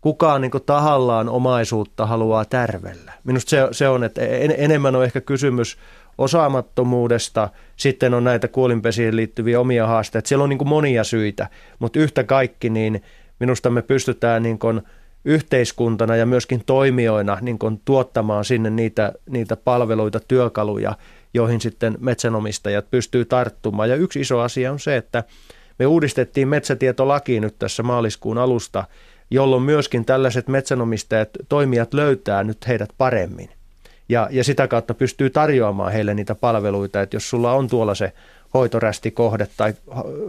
kukaan tahallaan omaisuutta haluaa tärvellä. Minusta se on, että enemmän on ehkä kysymys osaamattomuudesta, sitten on näitä kuolinpesiin liittyviä omia haasteita. Siellä on monia syitä, mutta yhtä kaikki niin minusta me pystytään yhteiskuntana ja myöskin toimijoina tuottamaan sinne niitä palveluita, työkaluja, joihin sitten metsänomistajat pystyy tarttumaan. Ja yksi iso asia on se, että me uudistettiin metsätietolaki nyt tässä maaliskuun alusta, jolloin myöskin tällaiset metsänomistajat, toimijat löytää nyt heidät paremmin. Ja sitä kautta pystyy tarjoamaan heille niitä palveluita, että jos sulla on tuolla se hoitorästikohde tai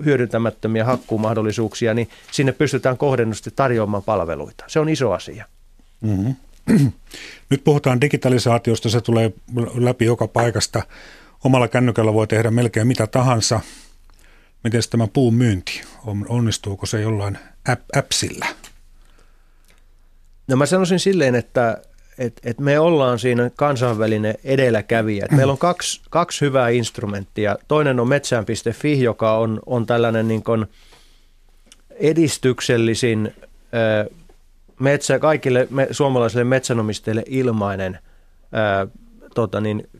hyödyntämättömiä hakkuumahdollisuuksia, niin sinne pystytään kohdennusti tarjoamaan palveluita. Se on iso asia. Mm-hmm. Nyt puhutaan digitalisaatiosta, se tulee läpi joka paikasta. Omalla kännykällä voi tehdä melkein mitä tahansa. Miten tämä puun myynti, onnistuuko se jollain appsillä? No mä sanoisin silleen, että me ollaan siinä kansainvälinen edelläkävijä. Meillä on kaksi hyvää instrumenttia. Toinen on metsään.fi, joka on tällainen edistyksellisin kaikille suomalaisille metsänomistajille ilmainen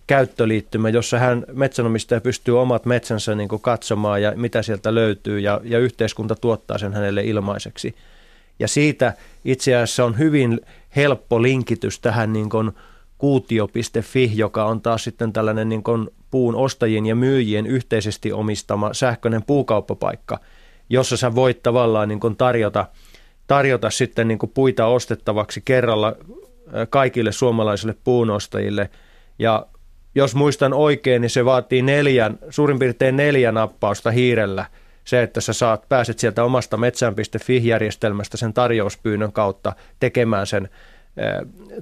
käyttöliittymä, jossa metsänomistaja pystyy omat metsänsä katsomaan ja mitä sieltä löytyy ja yhteiskunta tuottaa sen hänelle ilmaiseksi. Ja siitä itse asiassa on hyvin helppo linkitys tähän kuutio.fi, joka on taas sitten tällainen puun ostajien ja myyjien yhteisesti omistama sähköinen puukauppapaikka, jossa sä voit tavallaan tarjota sitten puita ostettavaksi kerralla kaikille suomalaisille puunostajille. Ja jos muistan oikein, niin se vaatii suurin piirtein neljä nappausta hiirellä. Se, että sä pääset sieltä omasta metsään.fi-järjestelmästä sen tarjouspyynnön kautta tekemään sen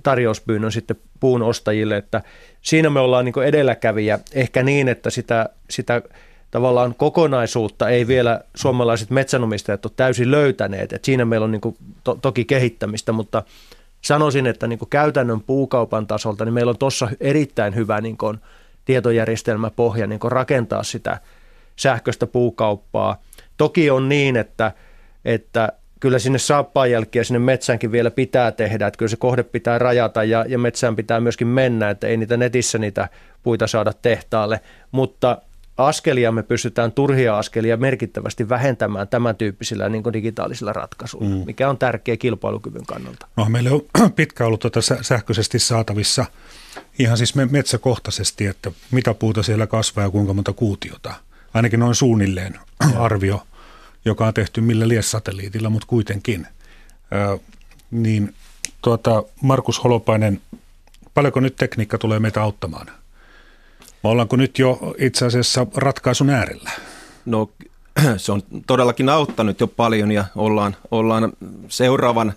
tarjouspyynnön sitten puun ostajille. Että siinä me ollaan edelläkävijä, ehkä niin, että sitä tavallaan kokonaisuutta ei vielä suomalaiset metsänomistajat ole täysin löytäneet. Et siinä meillä on toki kehittämistä, mutta sanoisin, että käytännön puukaupan tasolta niin meillä on tuossa erittäin hyvä tietojärjestelmäpohja rakentaa sitä sähköistä puukauppaa. Toki on niin, että kyllä sinne saappaanjälkiä sinne metsäänkin vielä pitää tehdä, että kyllä se kohde pitää rajata ja metsään pitää myöskin mennä, että ei niitä puita saada tehtaalle, mutta askelia me pystytään, turhia askelia merkittävästi vähentämään tämän tyyppisillä digitaalisilla ratkaisuilla, mikä on tärkeä kilpailukyvyn kannalta. No, meillä on pitkään ollut sähköisesti saatavissa ihan siis metsäkohtaisesti, että mitä puuta siellä kasvaa ja kuinka monta kuutiota. Ainakin noin suunnilleen arvio, joka on tehty millä liessatelliitilla, mutta kuitenkin. Markus Holopainen, paljonko nyt tekniikka tulee meitä auttamaan? Ollaanko nyt jo itse asiassa ratkaisun äärellä? No se on todellakin auttanut jo paljon ja ollaan seuraavan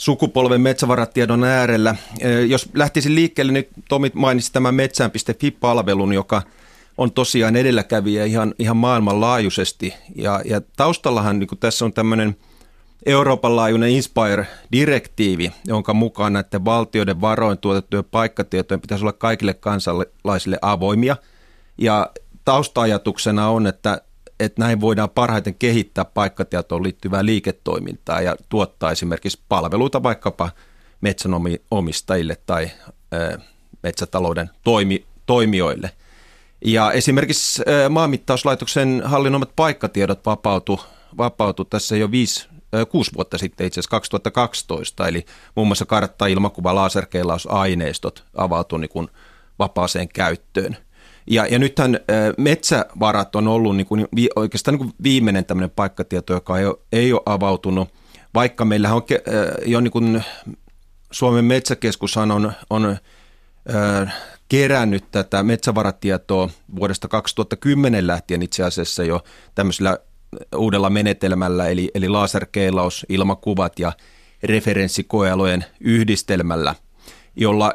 sukupolven metsävaratiedon äärellä. Jos lähtisin liikkeelle, niin Tomi mainitsi tämän metsään.fi-palvelun, joka on tosiaan edelläkävijä ihan maailmanlaajuisesti. Ja taustallahan niin tässä on tämmöinen Euroopan laajuinen Inspire-direktiivi, jonka mukaan näiden valtioiden varoin tuotettujen paikkatietojen pitäisi olla kaikille kansalaisille avoimia. Ja tausta-ajatuksena on, että näin voidaan parhaiten kehittää paikkatietoon liittyvää liiketoimintaa ja tuottaa esimerkiksi palveluita vaikkapa metsänomistajille tai metsätalouden toimijoille. Ja esimerkiksi Maanmittauslaitoksen hallinnoimat paikkatiedot vapautui tässä jo 6 vuotta sitten, itse asiassa 2012, eli muun muassa kartta, ilmakuva, laserkeilausaineistoot avautui niin kuin vapaaseen käyttöön. Ja nythän metsävarat on ollut niin kuin oikeastaan niin kuin viimeinen tämmöinen paikkatieto, joka ei ole avautunut, vaikka meillähän on jo niin kuin Suomen metsäkeskushan on kerännyt tätä metsävaratietoa vuodesta 2010 lähtien itse asiassa jo tämmöisellä uudella menetelmällä, eli laserkeilaus, ilmakuvat ja referenssikoealojen yhdistelmällä,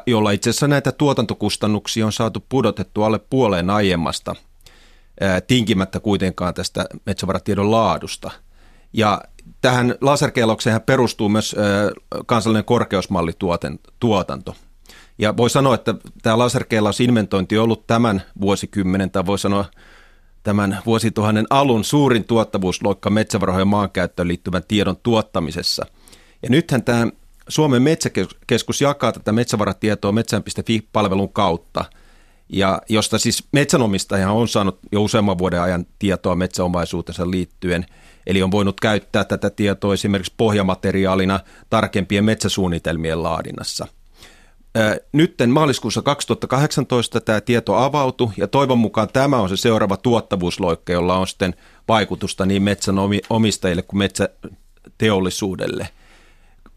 jolla itse asiassa näitä tuotantokustannuksia on saatu pudotettua alle puoleen aiemmasta, tinkimättä kuitenkaan tästä metsävaratiedon laadusta. Ja tähän laserkeilaukseenhan perustuu myös kansallinen korkeusmallituotanto. Ja voi sanoa, että tämä laserkeilausinventointi on ollut tämän vuosikymmenen, tai voi sanoa tämän vuosituhannen alun suurin tuottavuusloikka metsävarojen maankäyttöön liittyvän tiedon tuottamisessa. Ja nythän tämä Suomen metsäkeskus jakaa tätä metsävaratietoa metsään.fi-palvelun kautta, ja josta siis metsänomistajahan on saanut jo useamman vuoden ajan tietoa metsäomaisuutensa liittyen, eli on voinut käyttää tätä tietoa esimerkiksi pohjamateriaalina tarkempien metsäsuunnitelmien laadinnassa. Nyt maaliskuussa 2018 tämä tieto avautui, ja toivon mukaan tämä on se seuraava tuottavuusloikka, jolla on sitten vaikutusta niin metsänomistajille kuin metsäteollisuudelle,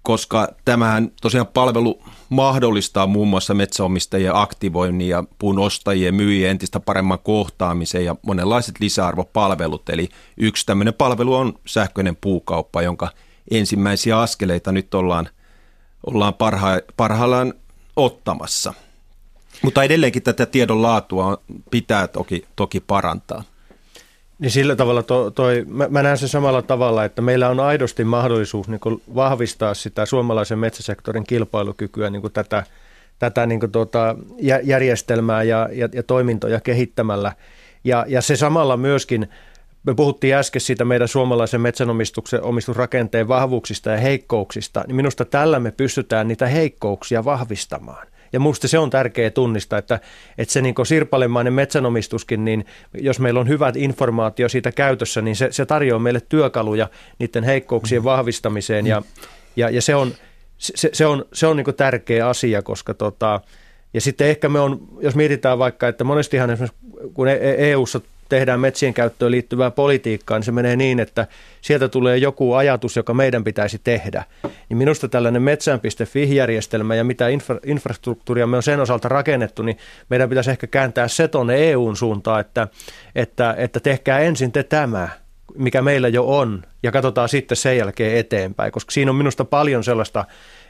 koska tämähän tosiaan palvelu mahdollistaa muun muassa metsäomistajien aktivoinnin ja puun ostajien myyjien entistä paremman kohtaamisen ja monenlaiset lisäarvopalvelut. Eli yksi tämmöinen palvelu on sähköinen puukauppa, jonka ensimmäisiä askeleita nyt ollaan parhaillaan ottamassa. Mutta edelleenkin tätä tiedon laatua pitää toki parantaa. Niin sillä tavalla mä näen sen samalla tavalla, että meillä on aidosti mahdollisuus niin kuin vahvistaa sitä suomalaisen metsäsektorin kilpailukykyä, niin kuin tätä niin kuin järjestelmää ja toimintoja kehittämällä. Ja se samalla myöskin, me puhuttiin äsken siitä meidän suomalaisen metsänomistuksen omistusrakenteen vahvuuksista ja heikkouksista, niin minusta tällä me pystytään niitä heikkouksia vahvistamaan. Ja minusta se on tärkeää tunnistaa, että se niin kuin sirpalemainen metsänomistuskin, niin jos meillä on hyvät informaatio siitä käytössä, niin se tarjoaa meille työkaluja niiden heikkouksien vahvistamiseen. Ja se on niin kuin tärkeä asia, koska ja sitten ehkä jos mietitään vaikka, että monestihan esimerkiksi kun EU:ssa tehdään metsien käyttöön liittyvää politiikkaa, niin se menee niin, että sieltä tulee joku ajatus, joka meidän pitäisi tehdä. Niin minusta tällainen metsään.fi-järjestelmä ja mitä infrastruktuuria me on sen osalta rakennettu, niin meidän pitäisi ehkä kääntää se tuonne EUn suuntaan, että tehkää ensin tämä, mikä meillä jo on, ja katsotaan sitten sen jälkeen eteenpäin, koska siinä on minusta paljon sellaista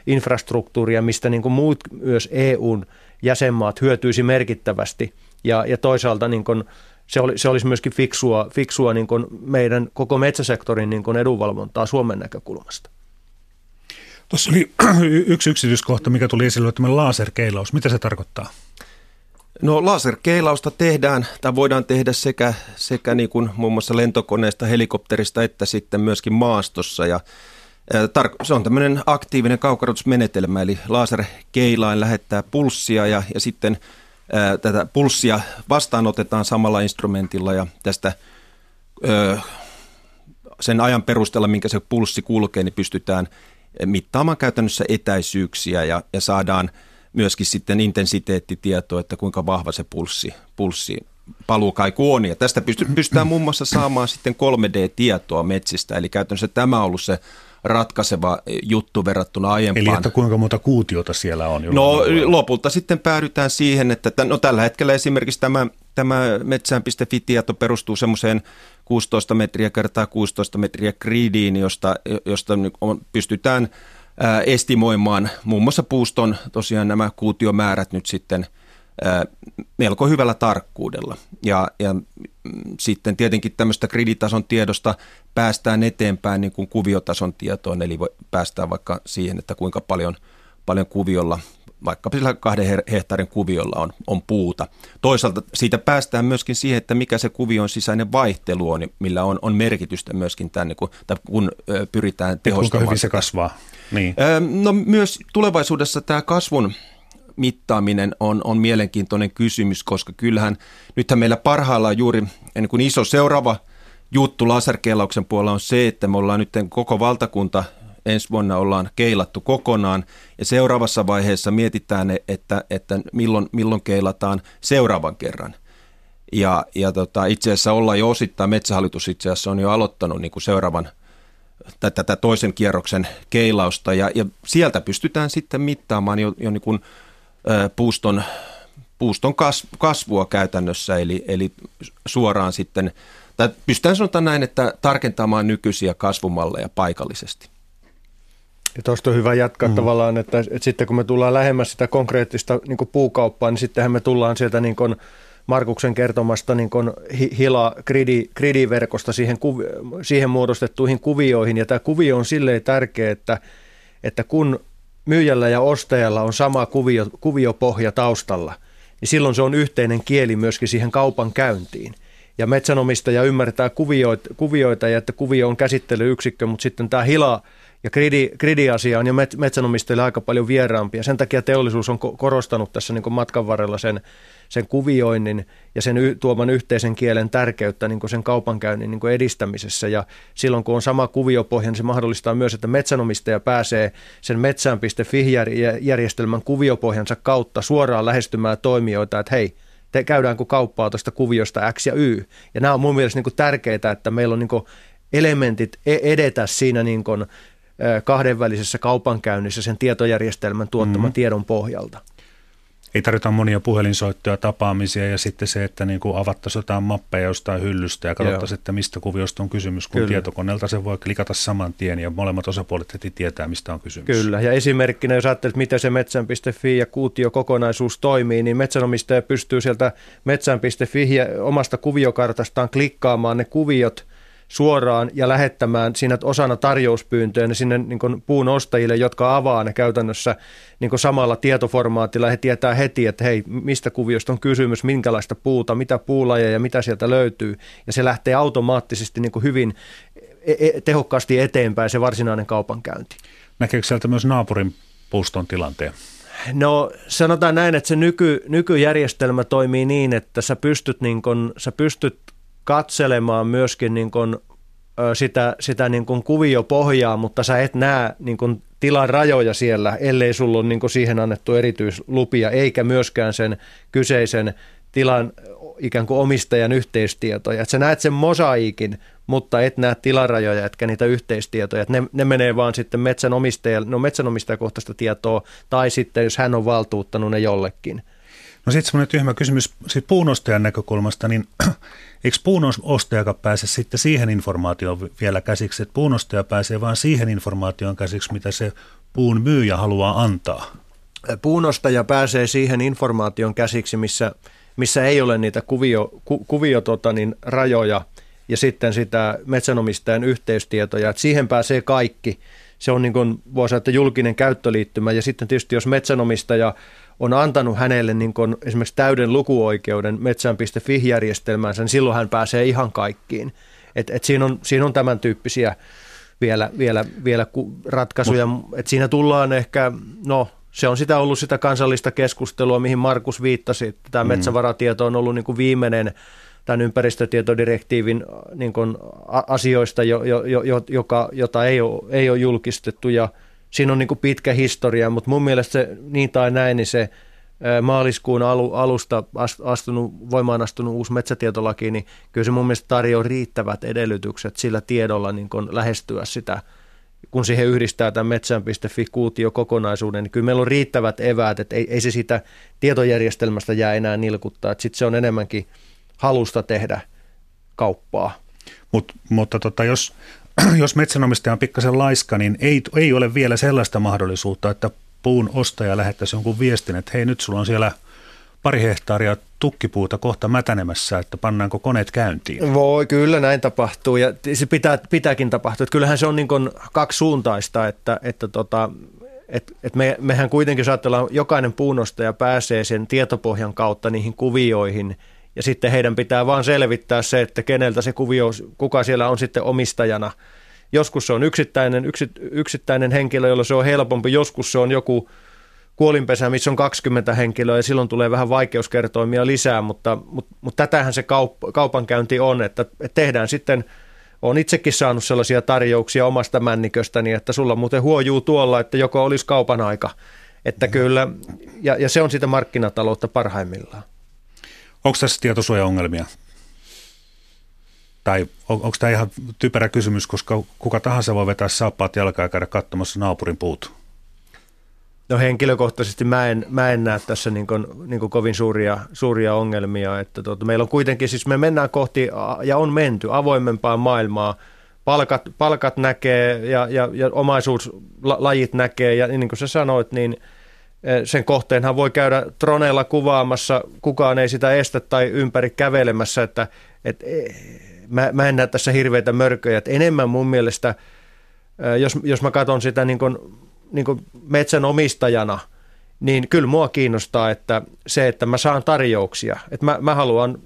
infrastruktuuria, mistä niin kuin muut myös EUn jäsenmaat hyötyisi merkittävästi, ja toisaalta niin kuin se olisi myöskin fiksua niin kuin meidän koko metsäsektorin niin kuin edunvalvontaa Suomen näkökulmasta. Tuossa oli yksi yksityiskohta, mikä tuli esille, tämä laserkeilaus. Mitä se tarkoittaa? No laserkeilausta voidaan tehdä sekä niin kuin muun muassa lentokoneesta, helikopterista että sitten myöskin maastossa. Ja se on tämmöinen aktiivinen kaukorutusmenetelmä, eli laserkeilain lähettää pulssia ja sitten tätä pulssia vastaanotetaan samalla instrumentilla ja tästä sen ajan perusteella, minkä se pulssi kulkee, niin pystytään mittaamaan käytännössä etäisyyksiä ja saadaan myöskin sitten intensiteettitietoa, että kuinka vahva se pulssi paluukaiku on. Ja tästä pystytään muun muassa saamaan sitten 3D-tietoa metsistä, eli käytännössä tämä on ollut se ratkaiseva juttu verrattuna aiempaan. Eli että kuinka monta kuutiota siellä on? No lopulta sitten päädytään siihen, että no tällä hetkellä esimerkiksi tämä metsään.fi-tieto perustuu semmoiseen 16 metriä kertaa 16 metriä gridiin, josta pystytään estimoimaan muun muassa puuston tosiaan nämä kuutiomäärät nyt sitten melko hyvällä tarkkuudella. Ja sitten tietenkin tämmöistä griditason tiedosta päästään eteenpäin niin kuin kuviotason tietoon, eli päästään vaikka siihen, että kuinka paljon kuviolla, vaikka sillä 2 hehtaarin kuviolla on puuta. Toisaalta siitä päästään myöskin siihen, että mikä se kuvion sisäinen vaihtelu on, millä on merkitystä myöskin tämän, niin kuin, tai kun pyritään tehostamaan. Kuinka hyvin se kasvaa? Niin. No myös tulevaisuudessa tämä kasvun mittaaminen on mielenkiintoinen kysymys, koska kyllähän nythän meillä parhaillaan juuri niin kuin iso seuraava juttu laserkeilauksen puolella on se, että me ollaan nyt koko valtakunta ensi vuonna ollaan keilattu kokonaan ja seuraavassa vaiheessa mietitään, että milloin keilataan seuraavan kerran. Ja itse asiassa ollaan jo osittain, Metsähallitus itse asiassa on jo aloittanut niin kuin seuraavan tätä toisen kierroksen keilausta ja sieltä pystytään sitten mittaamaan jo niin kuin puuston kasvua käytännössä, eli suoraan sitten, tai pystytään sanotaan näin, että tarkentamaan nykyisiä kasvumalleja paikallisesti. Ja tuosta on hyvä jatkaa tavallaan, että sitten kun me tullaan lähemmäs sitä konkreettista niin kuin puukauppaa, niin sittenhän me tullaan sieltä niin kuin Markuksen kertomasta niin kuin hila-gridiverkosta siihen muodostettuihin kuvioihin. Ja tämä kuvio on silleen tärkeä, että kun myyjällä ja ostajalla on sama kuviopohja taustalla, niin silloin se on yhteinen kieli myöskin siihen kaupan käyntiin. Ja metsänomistaja ymmärtää kuvioita ja että kuvio on käsittelyyksikkö, mutta sitten tämä hila- ja gridi-asia on jo metsänomistajille aika paljon vieraampi. Ja sen takia teollisuus on korostanut tässä niin kuin matkan varrella sen kuvioinnin ja sen tuoman yhteisen kielen tärkeyttä niin kuin sen kaupankäynnin niin kuin edistämisessä. Ja silloin kun on sama kuviopohja, niin se mahdollistaa myös, että metsänomistaja pääsee sen metsään.fi-järjestelmän kuviopohjansa kautta suoraan lähestymään toimijoita, että hei, käydäänkö kauppaa tuosta kuviosta X ja Y. Ja nämä on mun mielestä niin kuin tärkeää, että meillä on niin kuin elementit edetä siinä niin kuin kahdenvälisessä kaupankäynnissä sen tietojärjestelmän tuottaman tiedon pohjalta. Ei tarvita monia puhelinsoittoja, tapaamisia ja sitten se, että niin kuin avattaisiin jotain mappeja jostain hyllystä ja katsottaisiin, että mistä kuviosta on kysymys, kun tietokoneelta se voi klikata saman tien ja molemmat osapuolet heti tietää, mistä on kysymys. Kyllä, ja esimerkkinä jos ajattelet, miten se metsään.fi ja kuutiokokonaisuus toimii, niin metsänomistaja pystyy sieltä metsään.fi ja omasta kuviokartastaan klikkaamaan ne kuviot suoraan ja lähettämään siinä osana tarjouspyyntöjä ne sinne niin kuin puun ostajille, jotka avaa ne käytännössä niin kuin samalla tietoformaatilla. He tietää heti, että hei, mistä kuviosta on kysymys, minkälaista puuta, mitä puulajeja, mitä sieltä löytyy. Ja se lähtee automaattisesti niin kuin hyvin tehokkaasti eteenpäin se varsinainen kaupankäynti. Näkeekö sieltä myös naapurin puuston tilanteen? No sanotaan näin, että se nykyjärjestelmä toimii niin, että sä pystyt katselemaan myöskin niin kuin sitä niin kuin kuviopohjaa, mutta sä et näe niin kuin tilan rajoja siellä, ellei sulla ole niin kuin siihen annettu erityislupia, eikä myöskään sen kyseisen tilan ikään kuin omistajan yhteistietoja. Et sä näet sen mosaiikin, mutta et näe tilarajoja, etkä niitä yhteistietoja. Et ne menee vaan sitten metsänomistajakohtaista tietoa, tai sitten jos hän on valtuuttanut ne jollekin. No sitten semmoinen tyhmä kysymys sit puunostajan näkökulmasta, niin eikö puunostajakaan pääse sitten siihen informaatioon vielä käsiksi, että puunostaja pääsee vain siihen informaatioon käsiksi, mitä se puun myyjä haluaa antaa? Puunostaja pääsee siihen informaation käsiksi, missä ei ole niitä rajoja ja sitten sitä metsänomistajan yhteystietoja, että siihen pääsee kaikki. Se on niin kuin, voi sanoa, että julkinen käyttöliittymä ja sitten tietysti jos metsänomistaja on antanut hänelle niin kuin esimerkiksi täyden lukuoikeuden metsään.fi-järjestelmäänsä, niin silloin hän pääsee ihan kaikkiin. Et siinä on tämän tyyppisiä vielä ratkaisuja. Et siinä tullaan ehkä, se on ollut sitä kansallista keskustelua, mihin Markus viittasi. Tämä metsävaratieto on ollut niin kuin viimeinen tämän ympäristötietodirektiivin niin kuin asioista, jota ei ole julkistettu ja siinä on niin kuin pitkä historia, mutta mun mielestä se, niin tai näin, niin se maaliskuun alusta voimaan astunut uusi metsätietolaki, niin kyllä se mun mielestä tarjoaa riittävät edellytykset sillä tiedolla niin kuin lähestyä sitä kun siihen yhdistää tämän metsään.fi kuutiokokonaisuuden, niin kyllä meillä on riittävät eväät, että ei se sitä tietojärjestelmästä jää enää nilkuttaa. Sitten se on enemmänkin halusta tehdä kauppaa. Mutta jos metsänomistaja on pikkasen laiska, niin ei ole vielä sellaista mahdollisuutta, että puun ostaja lähettäisi jonkun viestin, että hei, nyt sulla on siellä pari hehtaaria tukkipuuta kohta mätänemässä, että pannaanko koneet käyntiin? Voi, kyllä näin tapahtuu ja se pitääkin tapahtua. Että kyllähän se on niin kuin kaksisuuntaista, että mehän kuitenkin saattellaan, jokainen puunostaja pääsee sen tietopohjan kautta niihin kuvioihin ja sitten heidän pitää vaan selvittää se, että keneltä se kuvio, kuka siellä on sitten omistajana. Joskus se on yksittäinen henkilö, jolla se on helpompi, joskus se on joku kuolinpesä, missä on 20 henkilöä ja silloin tulee vähän vaikeuskertoimia lisää, mutta tätähän se kaupankäynti on, että tehdään sitten, olen itsekin saanut sellaisia tarjouksia omasta männiköstäni, että sulla muuten huojuu tuolla, että joko olisi kaupan aika, että kyllä, ja se on sitä markkinataloutta parhaimmillaan. Onko tässä tietosuojaongelmia? Tai onko tämä ihan typerä kysymys, koska kuka tahansa voi vetää saappaat jalkaa ja käydä katsomassa naapurin puut? No henkilökohtaisesti mä en näe tässä niin kuin kovin suuria ongelmia. Että meillä on kuitenkin, siis me mennään kohti ja on menty avoimempaa maailmaa. Palkat näkee ja omaisuuslajit näkee ja niin kuin sä sanoit, niin sen kohteenhan voi käydä droneilla kuvaamassa, kukaan ei sitä estä tai ympäri kävelemässä. Että mä en näe tässä hirveitä mörköjä. Että enemmän mun mielestä, jos mä katson sitä niin kuin metsänomistajana, niin kyllä mua kiinnostaa että mä saan tarjouksia. Että mä haluan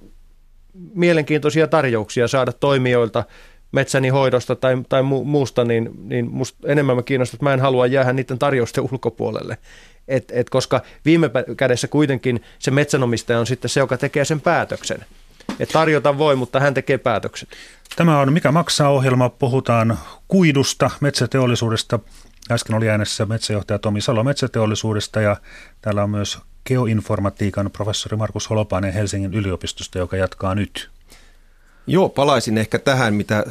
mielenkiintoisia tarjouksia saada toimijoilta metsäni hoidosta tai muusta, niin musta enemmän mä kiinnostaa, että mä en halua jäädä niiden tarjousten ulkopuolelle. Koska viime kädessä kuitenkin se metsänomistaja on sitten se, joka tekee sen päätöksen. Et tarjota voi, mutta hän tekee päätöksen. Tämä on Mikä maksaa -ohjelma. Puhutaan kuidusta, metsäteollisuudesta. Äsken oli äänessä metsäjohtaja Tomi Salo metsäteollisuudesta ja täällä on myös geoinformatiikan professori Markus Holopainen Helsingin yliopistosta, joka jatkaa nyt. Joo, palaisin ehkä tähän, mitä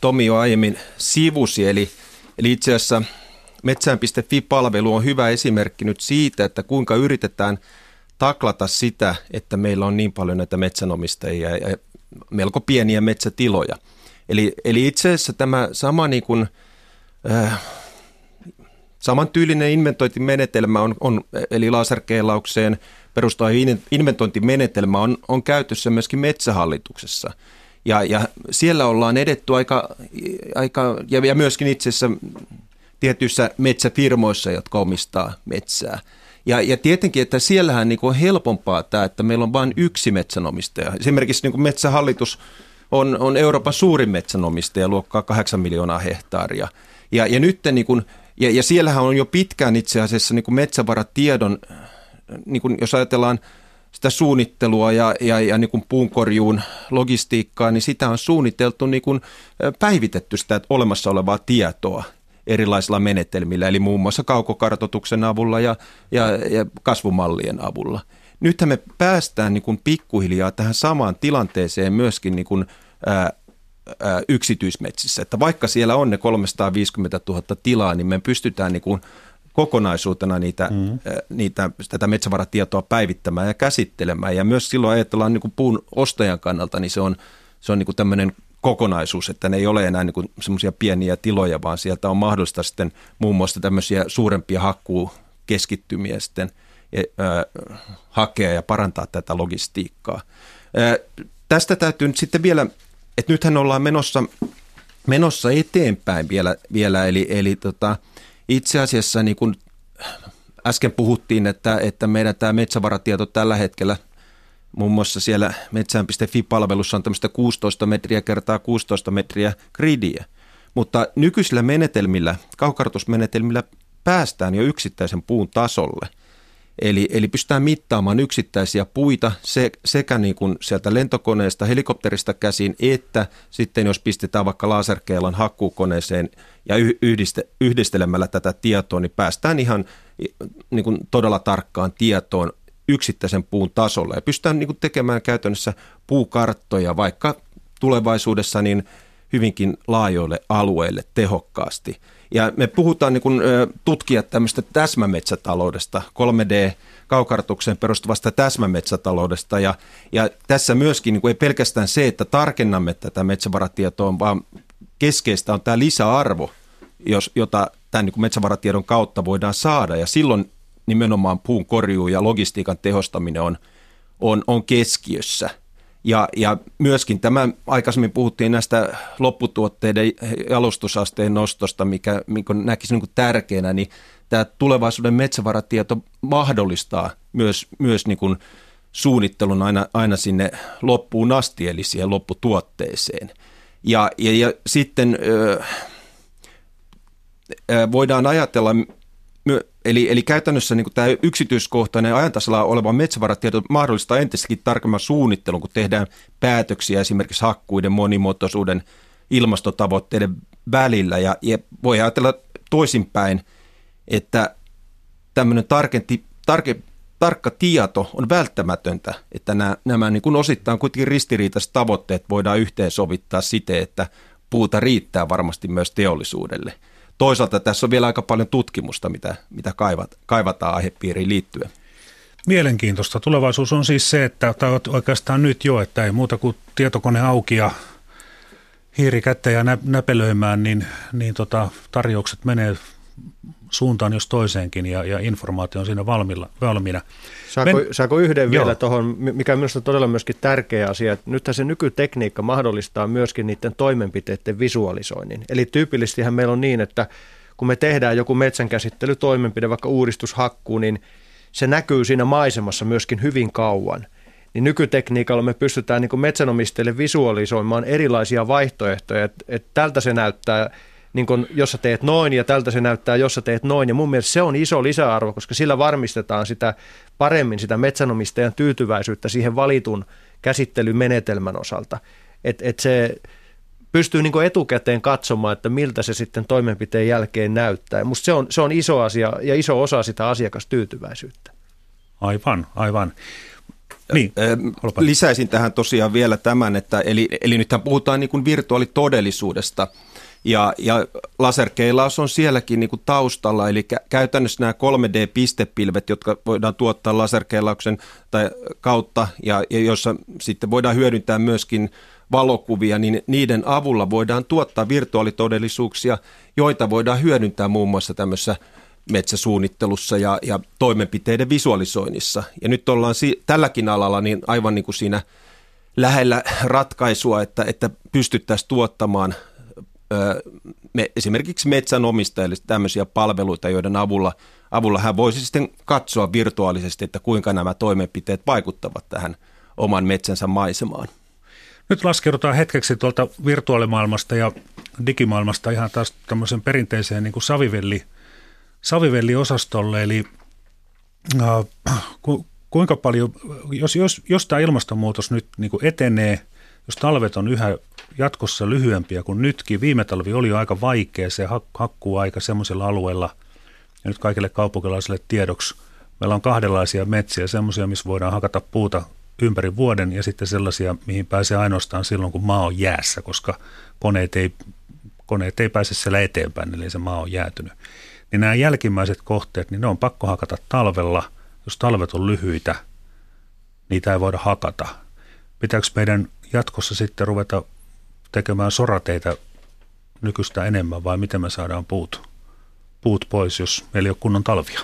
Tomi jo aiemmin sivusi. Eli itse asiassa metsään.fi-palvelu on hyvä esimerkki nyt siitä, että kuinka yritetään taklata sitä, että meillä on niin paljon näitä metsänomistajia ja melko pieniä metsätiloja. Eli itse asiassa tämä sama niin kuin... Samantyylinen inventointimenetelmä on eli laserkeilaukseen perustuva inventointimenetelmä on käytössä myöskin Metsähallituksessa. Ja siellä ollaan edetty aika ja myöskin itse asiassa tietyissä metsäfirmoissa, jotka omistaa metsää. Ja tietenkin, että siellähän niin kuin on helpompaa tämä, että meillä on vain yksi metsänomistaja. Esimerkiksi niin kuin Metsähallitus on Euroopan suurin metsänomistaja, luokkaa 8 miljoonaa hehtaaria. Ja nyt niin kuin... Ja siellähän on jo pitkään itse asiassa niin kuin metsävaratiedon, niin kuin jos ajatellaan sitä suunnittelua ja niin kuin puunkorjuun logistiikkaa, niin sitä on suunniteltu, niin kuin päivitetty sitä olemassa olevaa tietoa erilaisilla menetelmillä, eli muun muassa kaukokartoituksen avulla ja kasvumallien avulla. Nythän me päästään niin kuin pikkuhiljaa tähän samaan tilanteeseen myöskin niin kuin, yksityismetsissä, että vaikka siellä on ne 350 000 tilaa, niin me pystytään niin kuin kokonaisuutena tätä metsävaratietoa päivittämään ja käsittelemään, ja myös silloin ajatellaan niin kuin puun ostajan kannalta, niin se on niin kuin tämmöinen kokonaisuus, että ne ei ole enää niin kuin semmoisia pieniä tiloja, vaan sieltä on mahdollista sitten muun muassa tämmöisiä suurempia hakkuukeskittymiä sitten hakea ja parantaa tätä logistiikkaa. Tästä täytyy nyt sitten vielä... Että nythän ollaan menossa eteenpäin vielä. Eli itse asiassa niin kuin äsken puhuttiin, että meidän tämä metsävaratieto tällä hetkellä, muun muassa siellä metsään.fi-palvelussa on tämmöistä 16 metriä kertaa 16 metriä gridiä. Mutta nykyisillä menetelmillä, kaukokartoitusmenetelmillä päästään jo yksittäisen puun tasolle. Eli pystytään mittaamaan yksittäisiä puita sekä niin kuin sieltä lentokoneesta, helikopterista käsin, että sitten jos pistetään vaikka laserkeilan hakkuukoneeseen ja yhdistelemällä tätä tietoa, niin päästään ihan niin kuin todella tarkkaan tietoon yksittäisen puun tasolla. Ja pystytään niin kuin tekemään käytännössä puukarttoja vaikka tulevaisuudessa niin hyvinkin laajoille alueille tehokkaasti. Ja me puhutaan niin kuin tutkijat tämmöistä täsmämetsätaloudesta, 3D-kaukartukseen perustuvasta täsmämetsätaloudesta. Ja tässä myöskin niin kuin ei pelkästään se, että tarkennamme tätä metsävaratietoa, vaan keskeistä on tämä lisäarvo, jota tämän niin kuin metsävaratiedon kautta voidaan saada. Ja silloin nimenomaan puun korjuu ja logistiikan tehostaminen on keskiössä. Ja myöskin tämä, aikaisemmin puhuttiin näistä lopputuotteiden jalostusasteen nostosta, mikä näkisin niin kuin tärkeänä, niin tämä tulevaisuuden metsävaratieto mahdollistaa myös niin kuin suunnittelun aina sinne loppuun asti, eli siihen lopputuotteeseen. Ja sitten voidaan ajatella, eli käytännössä niin kuin tämä yksityiskohtainen ajantasalla oleva metsävaratieto mahdollistaa entistäkin tarkemman suunnittelun, kun tehdään päätöksiä esimerkiksi hakkuiden, monimuotoisuuden, ilmastotavoitteiden välillä. Ja voi ajatella toisinpäin, että tämmöinen tarkka tieto on välttämätöntä, että nämä niin kuin osittain kuitenkin ristiriitaiset tavoitteet voidaan yhteensovittaa siten, että puuta riittää varmasti myös teollisuudelle. Toisaalta tässä on vielä aika paljon tutkimusta, mitä kaivataan aihepiiriin liittyen. Mielenkiintoista. Tulevaisuus on siis se, että oikeastaan nyt jo, että ei muuta kuin tietokone auki ja hiiri kättä ja näpelöimään, niin tarjoukset menee suuntaan jos toiseenkin ja informaatio on siinä valmiina. Saako yhden vielä tuohon, mikä on minusta todella myöskin tärkeä asia, että nythän se nykytekniikka mahdollistaa myöskin niiden toimenpiteiden visualisoinnin. Eli tyypillistihän meillä on niin, että kun me tehdään joku metsänkäsittelytoimenpide, vaikka uudistushakkuu, niin se näkyy siinä maisemassa myöskin hyvin kauan. Niin nykytekniikalla me pystytään niin kuin metsänomistajille visualisoimaan erilaisia vaihtoehtoja, että tältä se näyttää, niin kun, jos sä teet noin ja tältä se näyttää, jos sä teet noin. Ja mun mielestä se on iso lisäarvo, koska sillä varmistetaan sitä paremmin sitä metsänomistajan tyytyväisyyttä siihen valitun käsittelymenetelmän osalta. Että se pystyy niin kun etukäteen katsomaan, että miltä se sitten toimenpiteen jälkeen näyttää. Musta se on iso asia ja iso osa sitä asiakastyytyväisyyttä. Aivan. Niin. Lisäisin tähän tosiaan vielä tämän, että eli nythän puhutaan niin kuin virtuaalitodellisuudesta. Ja laserkeilaus on sielläkin niin kuin taustalla, eli käytännössä nämä 3D-pistepilvet, jotka voidaan tuottaa laserkeilauksen kautta, ja jossa sitten voidaan hyödyntää myöskin valokuvia, niin niiden avulla voidaan tuottaa virtuaalitodellisuuksia, joita voidaan hyödyntää muun muassa tämmöisessä metsäsuunnittelussa ja toimenpiteiden visualisoinnissa. Ja nyt ollaan tälläkin alalla niin aivan niin kuin siinä lähellä ratkaisua, että pystyttäisiin tuottamaan esimerkiksi metsänomistajille tämmöisiä palveluita, joiden avulla hän voisi sitten katsoa virtuaalisesti, että kuinka nämä toimenpiteet vaikuttavat tähän oman metsänsä maisemaan. Nyt laskeudutaan hetkeksi tuolta virtuaalimaailmasta ja digimaailmasta ihan taas tämmöisen perinteiseen niin kuin savivelliosastolle, eli kuinka paljon, jos tämä ilmastonmuutos nyt niin kuin etenee, jos talvet on yhä jatkossa lyhyempiä kuin nytkin. Viime talvi oli jo aika vaikea se hakkuuaika semmoisella alueella. Ja nyt kaikille kaupunkilaisille tiedoksi. Meillä on kahdenlaisia metsiä, semmoisia, missä voidaan hakata puuta ympäri vuoden ja sitten sellaisia, mihin pääsee ainoastaan silloin, kun maa on jäässä, koska koneet ei pääse siellä eteenpäin, eli se maa on jäätynyt. Niin nämä jälkimmäiset kohteet, niin ne on pakko hakata talvella. Jos talvet on lyhyitä, niitä ei voida hakata. Pitääkö meidän jatkossa sitten ruveta tekemään sorateitä nykyistä enemmän vai miten me saadaan puut pois, jos meillä ei ole kunnon talvia?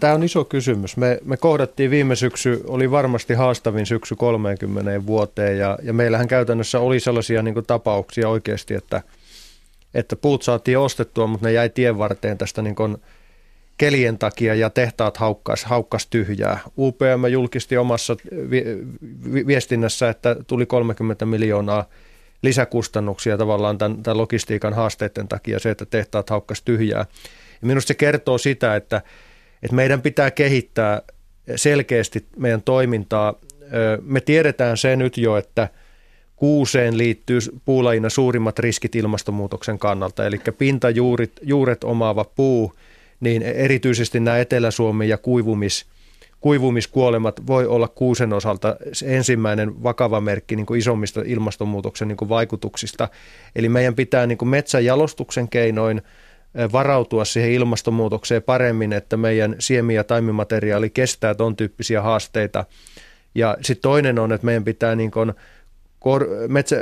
Tämä on iso kysymys. Me kohdattiin viime syksy, oli varmasti haastavin syksy 30 vuoteen ja meillähän käytännössä oli sellaisia niin kuin tapauksia oikeasti, että puut saatiin ostettua, mutta ne jäi tien varteen tästä niin kuin kelien takia ja tehtaat haukkas tyhjää. UPM julkisti omassa viestinnässä, että tuli 30 miljoonaa lisäkustannuksia tavallaan tämän logistiikan haasteiden takia se, että tehtaat haukkas tyhjää. Ja minusta se kertoo sitä, että meidän pitää kehittää selkeästi meidän toimintaa. Me tiedetään se nyt jo, että kuuseen liittyy puulajina suurimmat riskit ilmastonmuutoksen kannalta, eli pintajuuret omaava puu, niin erityisesti nämä Etelä-Suomi ja kuivumiskuolemat voi olla kuusen osalta ensimmäinen vakava merkki niin kuin isommista ilmastonmuutoksen niin kuin vaikutuksista. Eli meidän pitää niin kuin metsäjalostuksen keinoin varautua siihen ilmastonmuutokseen paremmin, että meidän siemi- ja taimimateriaali kestää ton tyyppisiä haasteita. Ja sitten toinen on, että meidän pitää niin kuin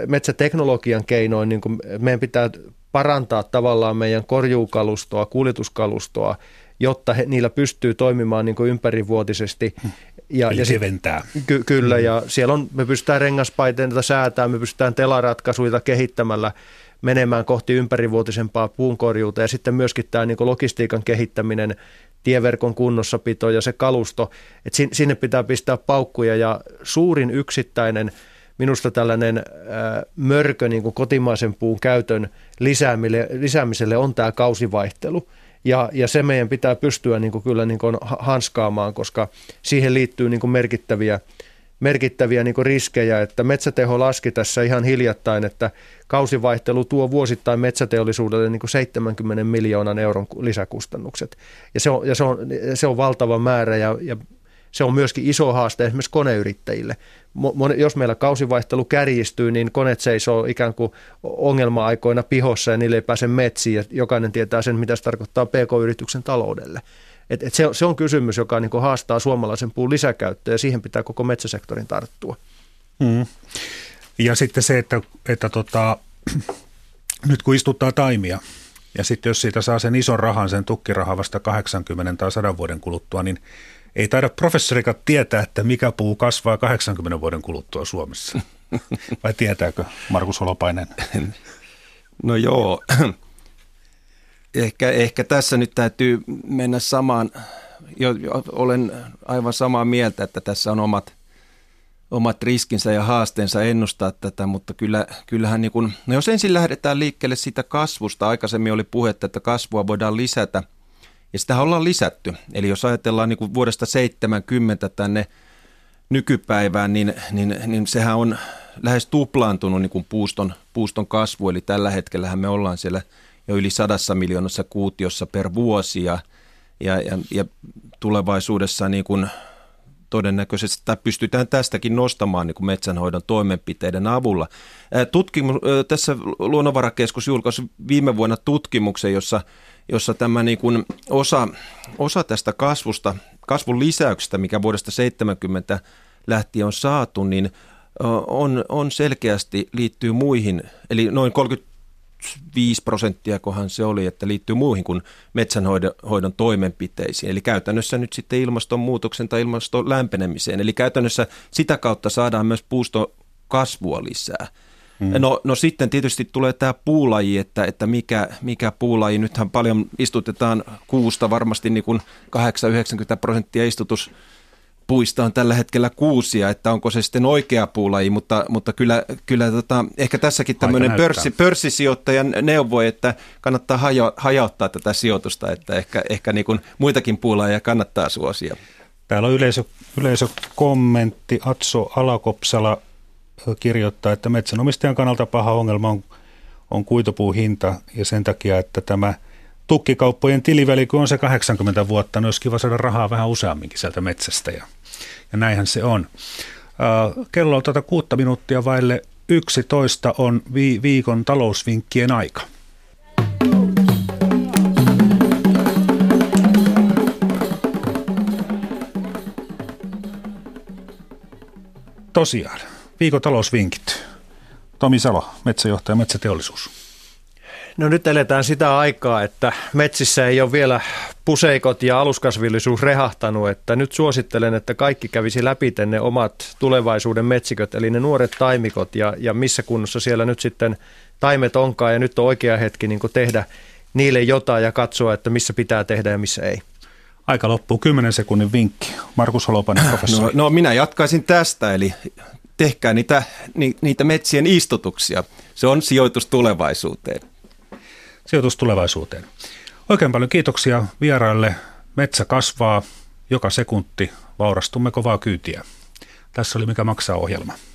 metsäteknologian keinoin, niin kuin meidän pitää parantaa tavallaan meidän korjuukalustoa, kuljetuskalustoa, jotta niillä pystyy toimimaan niin kuin ympärivuotisesti. Ja keventää. Kyllä, ja siellä on, me pystytään rengaspaiteita säätämään, me pystytään telaratkaisuja kehittämällä menemään kohti ympärivuotisempaa puunkorjuuta, ja sitten myöskin tämä niin kuin logistiikan kehittäminen, tieverkon kunnossapito ja se kalusto, että sinne pitää pistää paukkuja, ja suurin yksittäinen minusta tällainen mörkö niin kuin kotimaisen puun käytön lisäämiselle on tämä kausivaihtelu. Ja se meidän pitää pystyä niin kuin kyllä niin kuin hanskaamaan, koska siihen liittyy niin kuin merkittäviä niin kuin riskejä. Että Metsäteho laski tässä ihan hiljattain, että kausivaihtelu tuo vuosittain metsäteollisuudelle niin kuin 70 miljoonan euron lisäkustannukset. Ja se on valtava määrä ja se on myöskin iso haaste esimerkiksi koneyrittäjille. Jos meillä kausivaihtelu kärjistyy, niin koneet seisoo ikään kuin ongelma-aikoina pihossa ja niille ei pääse metsiin. Ja jokainen tietää sen, mitä se tarkoittaa pk-yrityksen taloudelle. Se on kysymys, joka niin kuin haastaa suomalaisen puun lisäkäyttöä ja siihen pitää koko metsäsektorin tarttua. Mm. Ja sitten se, että nyt kun istuttaa taimia ja sitten jos siitä saa sen ison rahan, sen tukkirahan vasta 80 tai 100 vuoden kuluttua, niin ei taida professorikaan tietää, että mikä puu kasvaa 80 vuoden kuluttua Suomessa. Vai tietääkö, Markus Holopainen? No joo. Ehkä tässä nyt täytyy mennä samaan. Olen aivan samaa mieltä, että tässä on omat riskinsä ja haasteensa ennustaa tätä, mutta kyllähän niin kuin, no jos ensin lähdetään liikkeelle siitä kasvusta. Aikaisemmin oli puhetta, että kasvua voidaan lisätä. Ja sitä ollaan lisätty. Eli jos ajatellaan niin kuin vuodesta 70 tänne nykypäivään, niin sehän on lähes tuplaantunut niin kuin puuston kasvu. Eli tällä hetkellähän me ollaan siellä jo yli 100 miljoonassa kuutiossa per vuosi. Ja tulevaisuudessa niin kuin todennäköisesti tai pystytään tästäkin nostamaan niin kuin metsänhoidon toimenpiteiden avulla. Tässä Luonnonvarakeskus julkaisi viime vuonna tutkimuksen, jossa tämä niin kuin osa tästä kasvun lisäyksestä, mikä vuodesta 70 lähtien on saatu, niin on selkeästi liittyy muihin, eli noin 35% kohan se oli, että liittyy muihin kuin metsänhoidon toimenpiteisiin, eli käytännössä nyt sitten ilmastonmuutoksen tai ilmaston lämpenemiseen, eli käytännössä sitä kautta saadaan myös puuston kasvua lisää. No sitten tietysti tulee tämä puulaji, että mikä puulaji, nythän paljon istutetaan kuusta, varmasti niin kuin 80-90% istutuspuista on tällä hetkellä kuusia, että onko se sitten oikea puulaji, mutta kyllä, ehkä tässäkin tämmöinen pörssisijoittajan neuvo, että kannattaa hajauttaa tätä sijoitusta, että ehkä niin kuin muitakin puulajia kannattaa suosia. Täällä on yleisökommentti, Atso Alakopsala kirjoittaa, että metsänomistajan kannalta paha ongelma on kuitupuun hinta ja sen takia, että tämä tukkikauppojen tilivälikö on se 80 vuotta, niin olisi kiva saada rahaa vähän useamminkin sieltä metsästä ja näinhän se on. Kello on 6 minuuttia vaille 11 on viikon talousvinkkien aika. Tosiaan. Viikon talousvinkit. Tomi Salo, metsäjohtaja, Metsäteollisuus. No nyt eletään sitä aikaa, että metsissä ei ole vielä puseikot ja aluskasvillisuus rehahtanut, että nyt suosittelen, että kaikki kävisi läpi ne omat tulevaisuuden metsiköt, eli ne nuoret taimikot ja missä kunnossa siellä nyt sitten taimet onkaan ja nyt on oikea hetki niin kuin tehdä niille jotain ja katsoa, että missä pitää tehdä ja missä ei. Aika loppuu, 10 sekunnin vinkki. Markus Holopainen, professori. No minä jatkaisin tästä, eli tehkää niitä metsien istutuksia. Se on sijoitus tulevaisuuteen. Sijoitus tulevaisuuteen. Oikein paljon kiitoksia vieraille. Metsä kasvaa joka sekunti. Vaurastumme kovaa kyytiä. Tässä oli Mikä maksaa? -ohjelma.